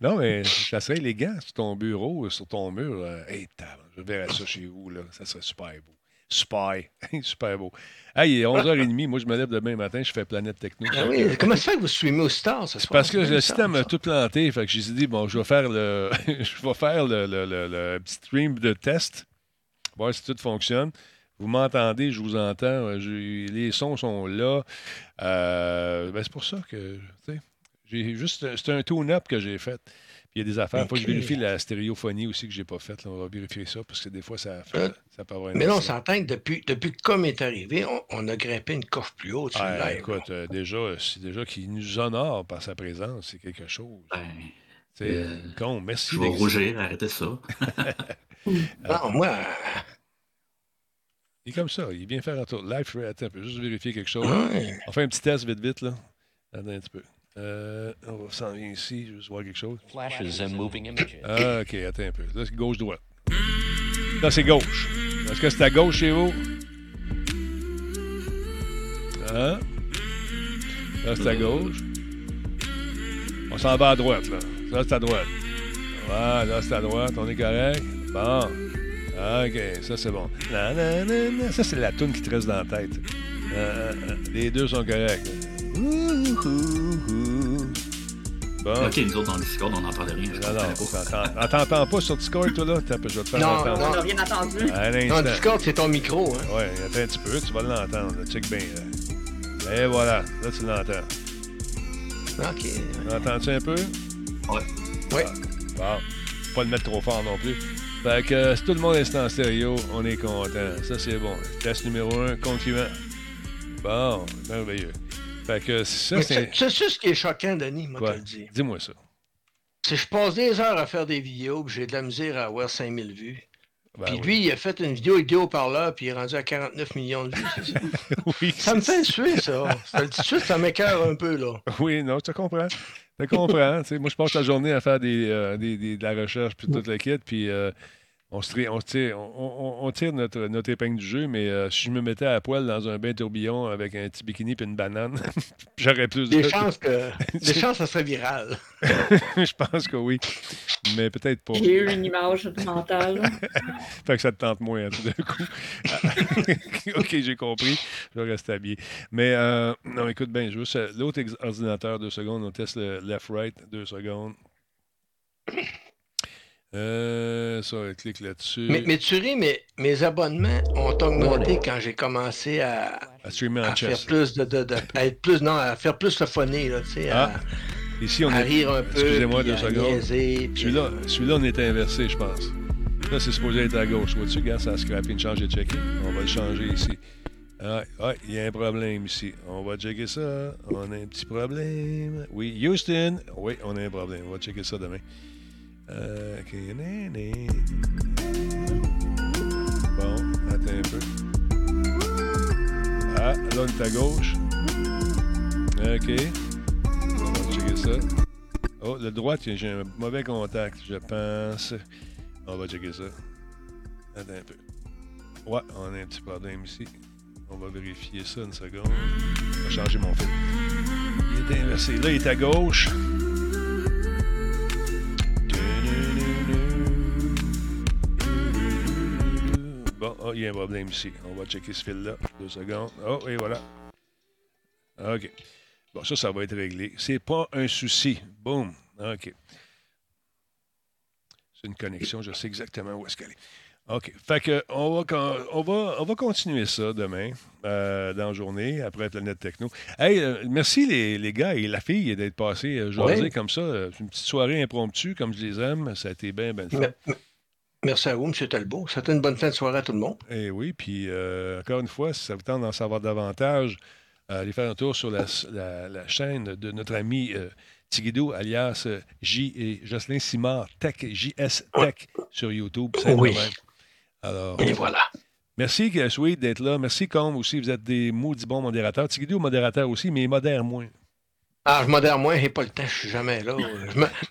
Non, mais ça serait élégant sur ton bureau, sur ton mur. Hey, je verrais ça chez vous, là. Ça serait super beau. Super beau. Ah, il est 11h30. Moi, je me lève demain matin, je fais Planète Techno. Ah oui, comment ça fait que vous streamez aussi tard ce soir? Parce que le système a tout planté. Fait que j'ai dit, bon, je vais faire le petit stream de test, voir si tout fonctionne. Vous m'entendez, je vous entends. Les sons sont là. C'est pour ça que, tu sais, c'est un tune-up que j'ai fait. Il y a des affaires. Il faut que je vérifie la stéréophonie aussi que je n'ai pas faite. On va vérifier ça parce que des fois, ça peut avoir une. Mais là, on s'entend que depuis que Comme est arrivé, on a grimpé une coche plus haute sur le live. Écoute, c'est déjà qu'il nous honore par sa présence. C'est quelque chose. C'est con. Merci. Je vais rougir. Arrêtez ça. Non, moi. Il est comme ça. Il vient faire un tour. Live, attends, je vais juste vérifier quelque chose. On fait un petit test vite, là. Attends un petit peu. On va s'en venir ici, je vais voir quelque chose. Flashes and moving images. Ah, ok, attends un peu. Là, c'est gauche-droite. Là, c'est gauche. Est-ce que c'est à gauche chez vous? Hein? Là, c'est à gauche. On s'en va à droite, là. Là, c'est à droite. Ouais, là, c'est à droite. On est correct. Bon. Ok, ça, c'est bon. Ça, c'est la toune qui te reste dans la tête. Les deux sont corrects. Bon. Ok, nous autres dans Discord, on n'entendait rien. Non, t'entends pas sur Discord, toi, là? Je vais te faire l'entendre. Non, on n'a rien entendu. Non, Discord, c'est ton micro. Hein? Oui, attends un petit peu, tu vas l'entendre. Check bien. Là. Et voilà, là, tu l'entends. Ok. L'entends-tu un peu? Oui. Oui. Bon, faut pas le mettre trop fort non plus. Fait que si tout le monde est en stéréo, on est content. Ça, c'est bon. Test numéro 1, concluant. Bon, merveilleux. Fait que ça, c'est ce qui est choquant, Denis, moi, te le dis. Dis-moi ça. Si je passe des heures à faire des vidéos, puis j'ai de la misère à avoir 5000 vues. Ben puis lui, il a fait une vidéo par là, puis il est rendu à 49 millions de vues, c'est ça? Ça me fait suer, ça. Ça m'écœure un peu, là. Oui, non, je te comprends. Moi, je passe la journée à faire de la recherche, puis toute la quête, puis on tire notre épingle du jeu, mais si je me mettais à poil dans un bain tourbillon avec un petit bikini et une banane, j'aurais plus de... Des chances ça serait viral. Je pense que oui, mais peut-être pas. J'ai eu une image mentale. Fait que ça te tente moins, tout d'un coup. OK, j'ai compris. Je vais rester habillé. Mais non, écoute, bien, juste l'autre ordinateur, 2 secondes. On teste le left-right, 2 secondes. Ça, clique là-dessus. Mais tu ris, mais mes abonnements ont augmenté quand j'ai commencé à streamer en chess. Faire plus à faire plus le funny, là, tu sais, ici, on à rire un peu. Excusez-moi 2 secondes. Celui-là, on est inversé, je pense. Là, c'est supposé être à gauche. Vois-tu, gars, ça a scrappé une change de checker. On va le changer ici. Il y a un problème ici. On va checker ça. On a un petit problème. Oui, Houston. Oui, on a un problème. On va checker ça demain. Okay. Bon, attends un peu. Ah, là on est à gauche. Ok. On va checker ça. Oh, le droit, j'ai un mauvais contact, je pense. On va checker ça. Attends un peu. Ouais, on a un petit problème ici. On va vérifier ça une seconde. Je vais changer mon fil. Il est inversé. Là, il est à gauche. Bon, Oh, il y a un problème ici. On va checker ce fil-là. 2 secondes. Oh, et voilà. OK. Bon, ça va être réglé. C'est pas un souci. Boum. OK. C'est une connexion. Je sais exactement où est-ce qu'elle est. OK. Fait que on va continuer ça demain, dans la journée, après Planète Techno. Hey, merci les gars et la fille d'être passés jaser comme ça. C'est une petite soirée impromptue, comme je les aime. Ça a été bien, bien fait. Merci à vous, M. Talbot. C'était une bonne fin de soirée à tout le monde. Eh oui, puis encore une fois, si ça vous tente d'en savoir davantage, allez faire un tour sur la chaîne de notre ami Tiguido, alias J et Jocelyn Simard, Tech, JS Tech, sur YouTube. Oui. Alors, et voilà. Merci, Sweet, d'être là. Merci, Combe, aussi. Vous êtes des maudits bons modérateurs. Tiguido, modérateur aussi, mais il modère moins. Ah, je modère moins, j'ai pas le temps, je suis jamais là.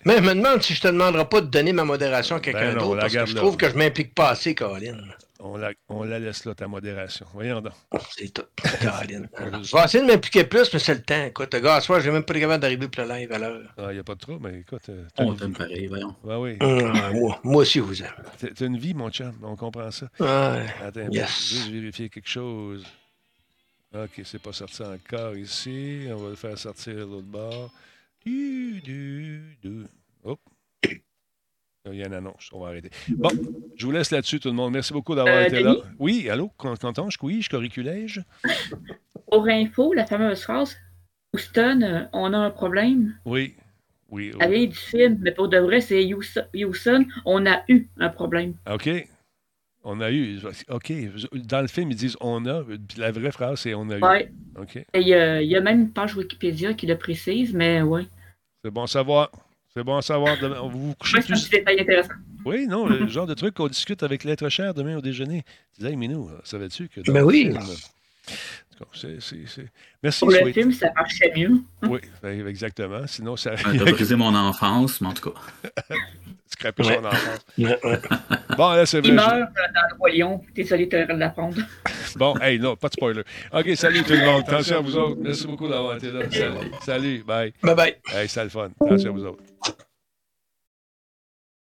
Mais je me demande si je te demanderai pas de donner ma modération à quelqu'un d'autre, parce que je trouve que je m'implique pas assez, Caroline. On la laisse là, ta modération. Voyons donc. C'est tout, Caroline. Je vais essayer de m'impliquer plus, mais c'est le temps. Écoute, gars, ce soir, j'ai même pas capable d'arriver pour le live à l'heure. Ah, il n'y a pas de trouble, mais écoute... On t'aime pareil, voyons. Ben oui. Moi aussi, je vous aime. T'as une vie, mon chum, on comprend ça. Attends, je vais vérifier quelque chose. OK, c'est pas sorti encore ici. On va le faire sortir de l'autre bord. Oh. Il y a une annonce. On va arrêter. Bon, je vous laisse là-dessus, tout le monde. Merci beaucoup d'avoir été Denis? Là. Oui, allô, Quentin, je corriculège. Pour info, la fameuse phrase, Houston, on a un problème. Oui. Elle vient du film, mais pour de vrai, c'est Houston, on a eu un problème. OK. On a eu. OK. Dans le film, ils disent on a. La vraie phrase, c'est on a eu. Oui. OK. Il y a même une page Wikipédia qui le précise, mais oui. C'est bon à savoir. Demain, vous vous couchez. C'est un détail intéressant. Oui, non, le genre de truc qu'on discute avec l'être cher demain au déjeuner. Tu disais, hey, Minou, savais-tu que. Ben oui. C'est... Merci. Pour le film, ça marchait mieux. Oui, exactement. Sinon, ça. T'as brisé mon enfance, mais en tout cas. Scraper son enfance. Bon, là, c'est vrai. Il meurt dans le roi lion. Désolé, t'as l'air de la prendre. Bon, hey, non, pas de spoiler. OK, salut tout le monde. Attention à vous autres. Merci beaucoup d'avoir été là. Salut. Bye. Bye. Hey, c'était le fun. Attention à vous autres.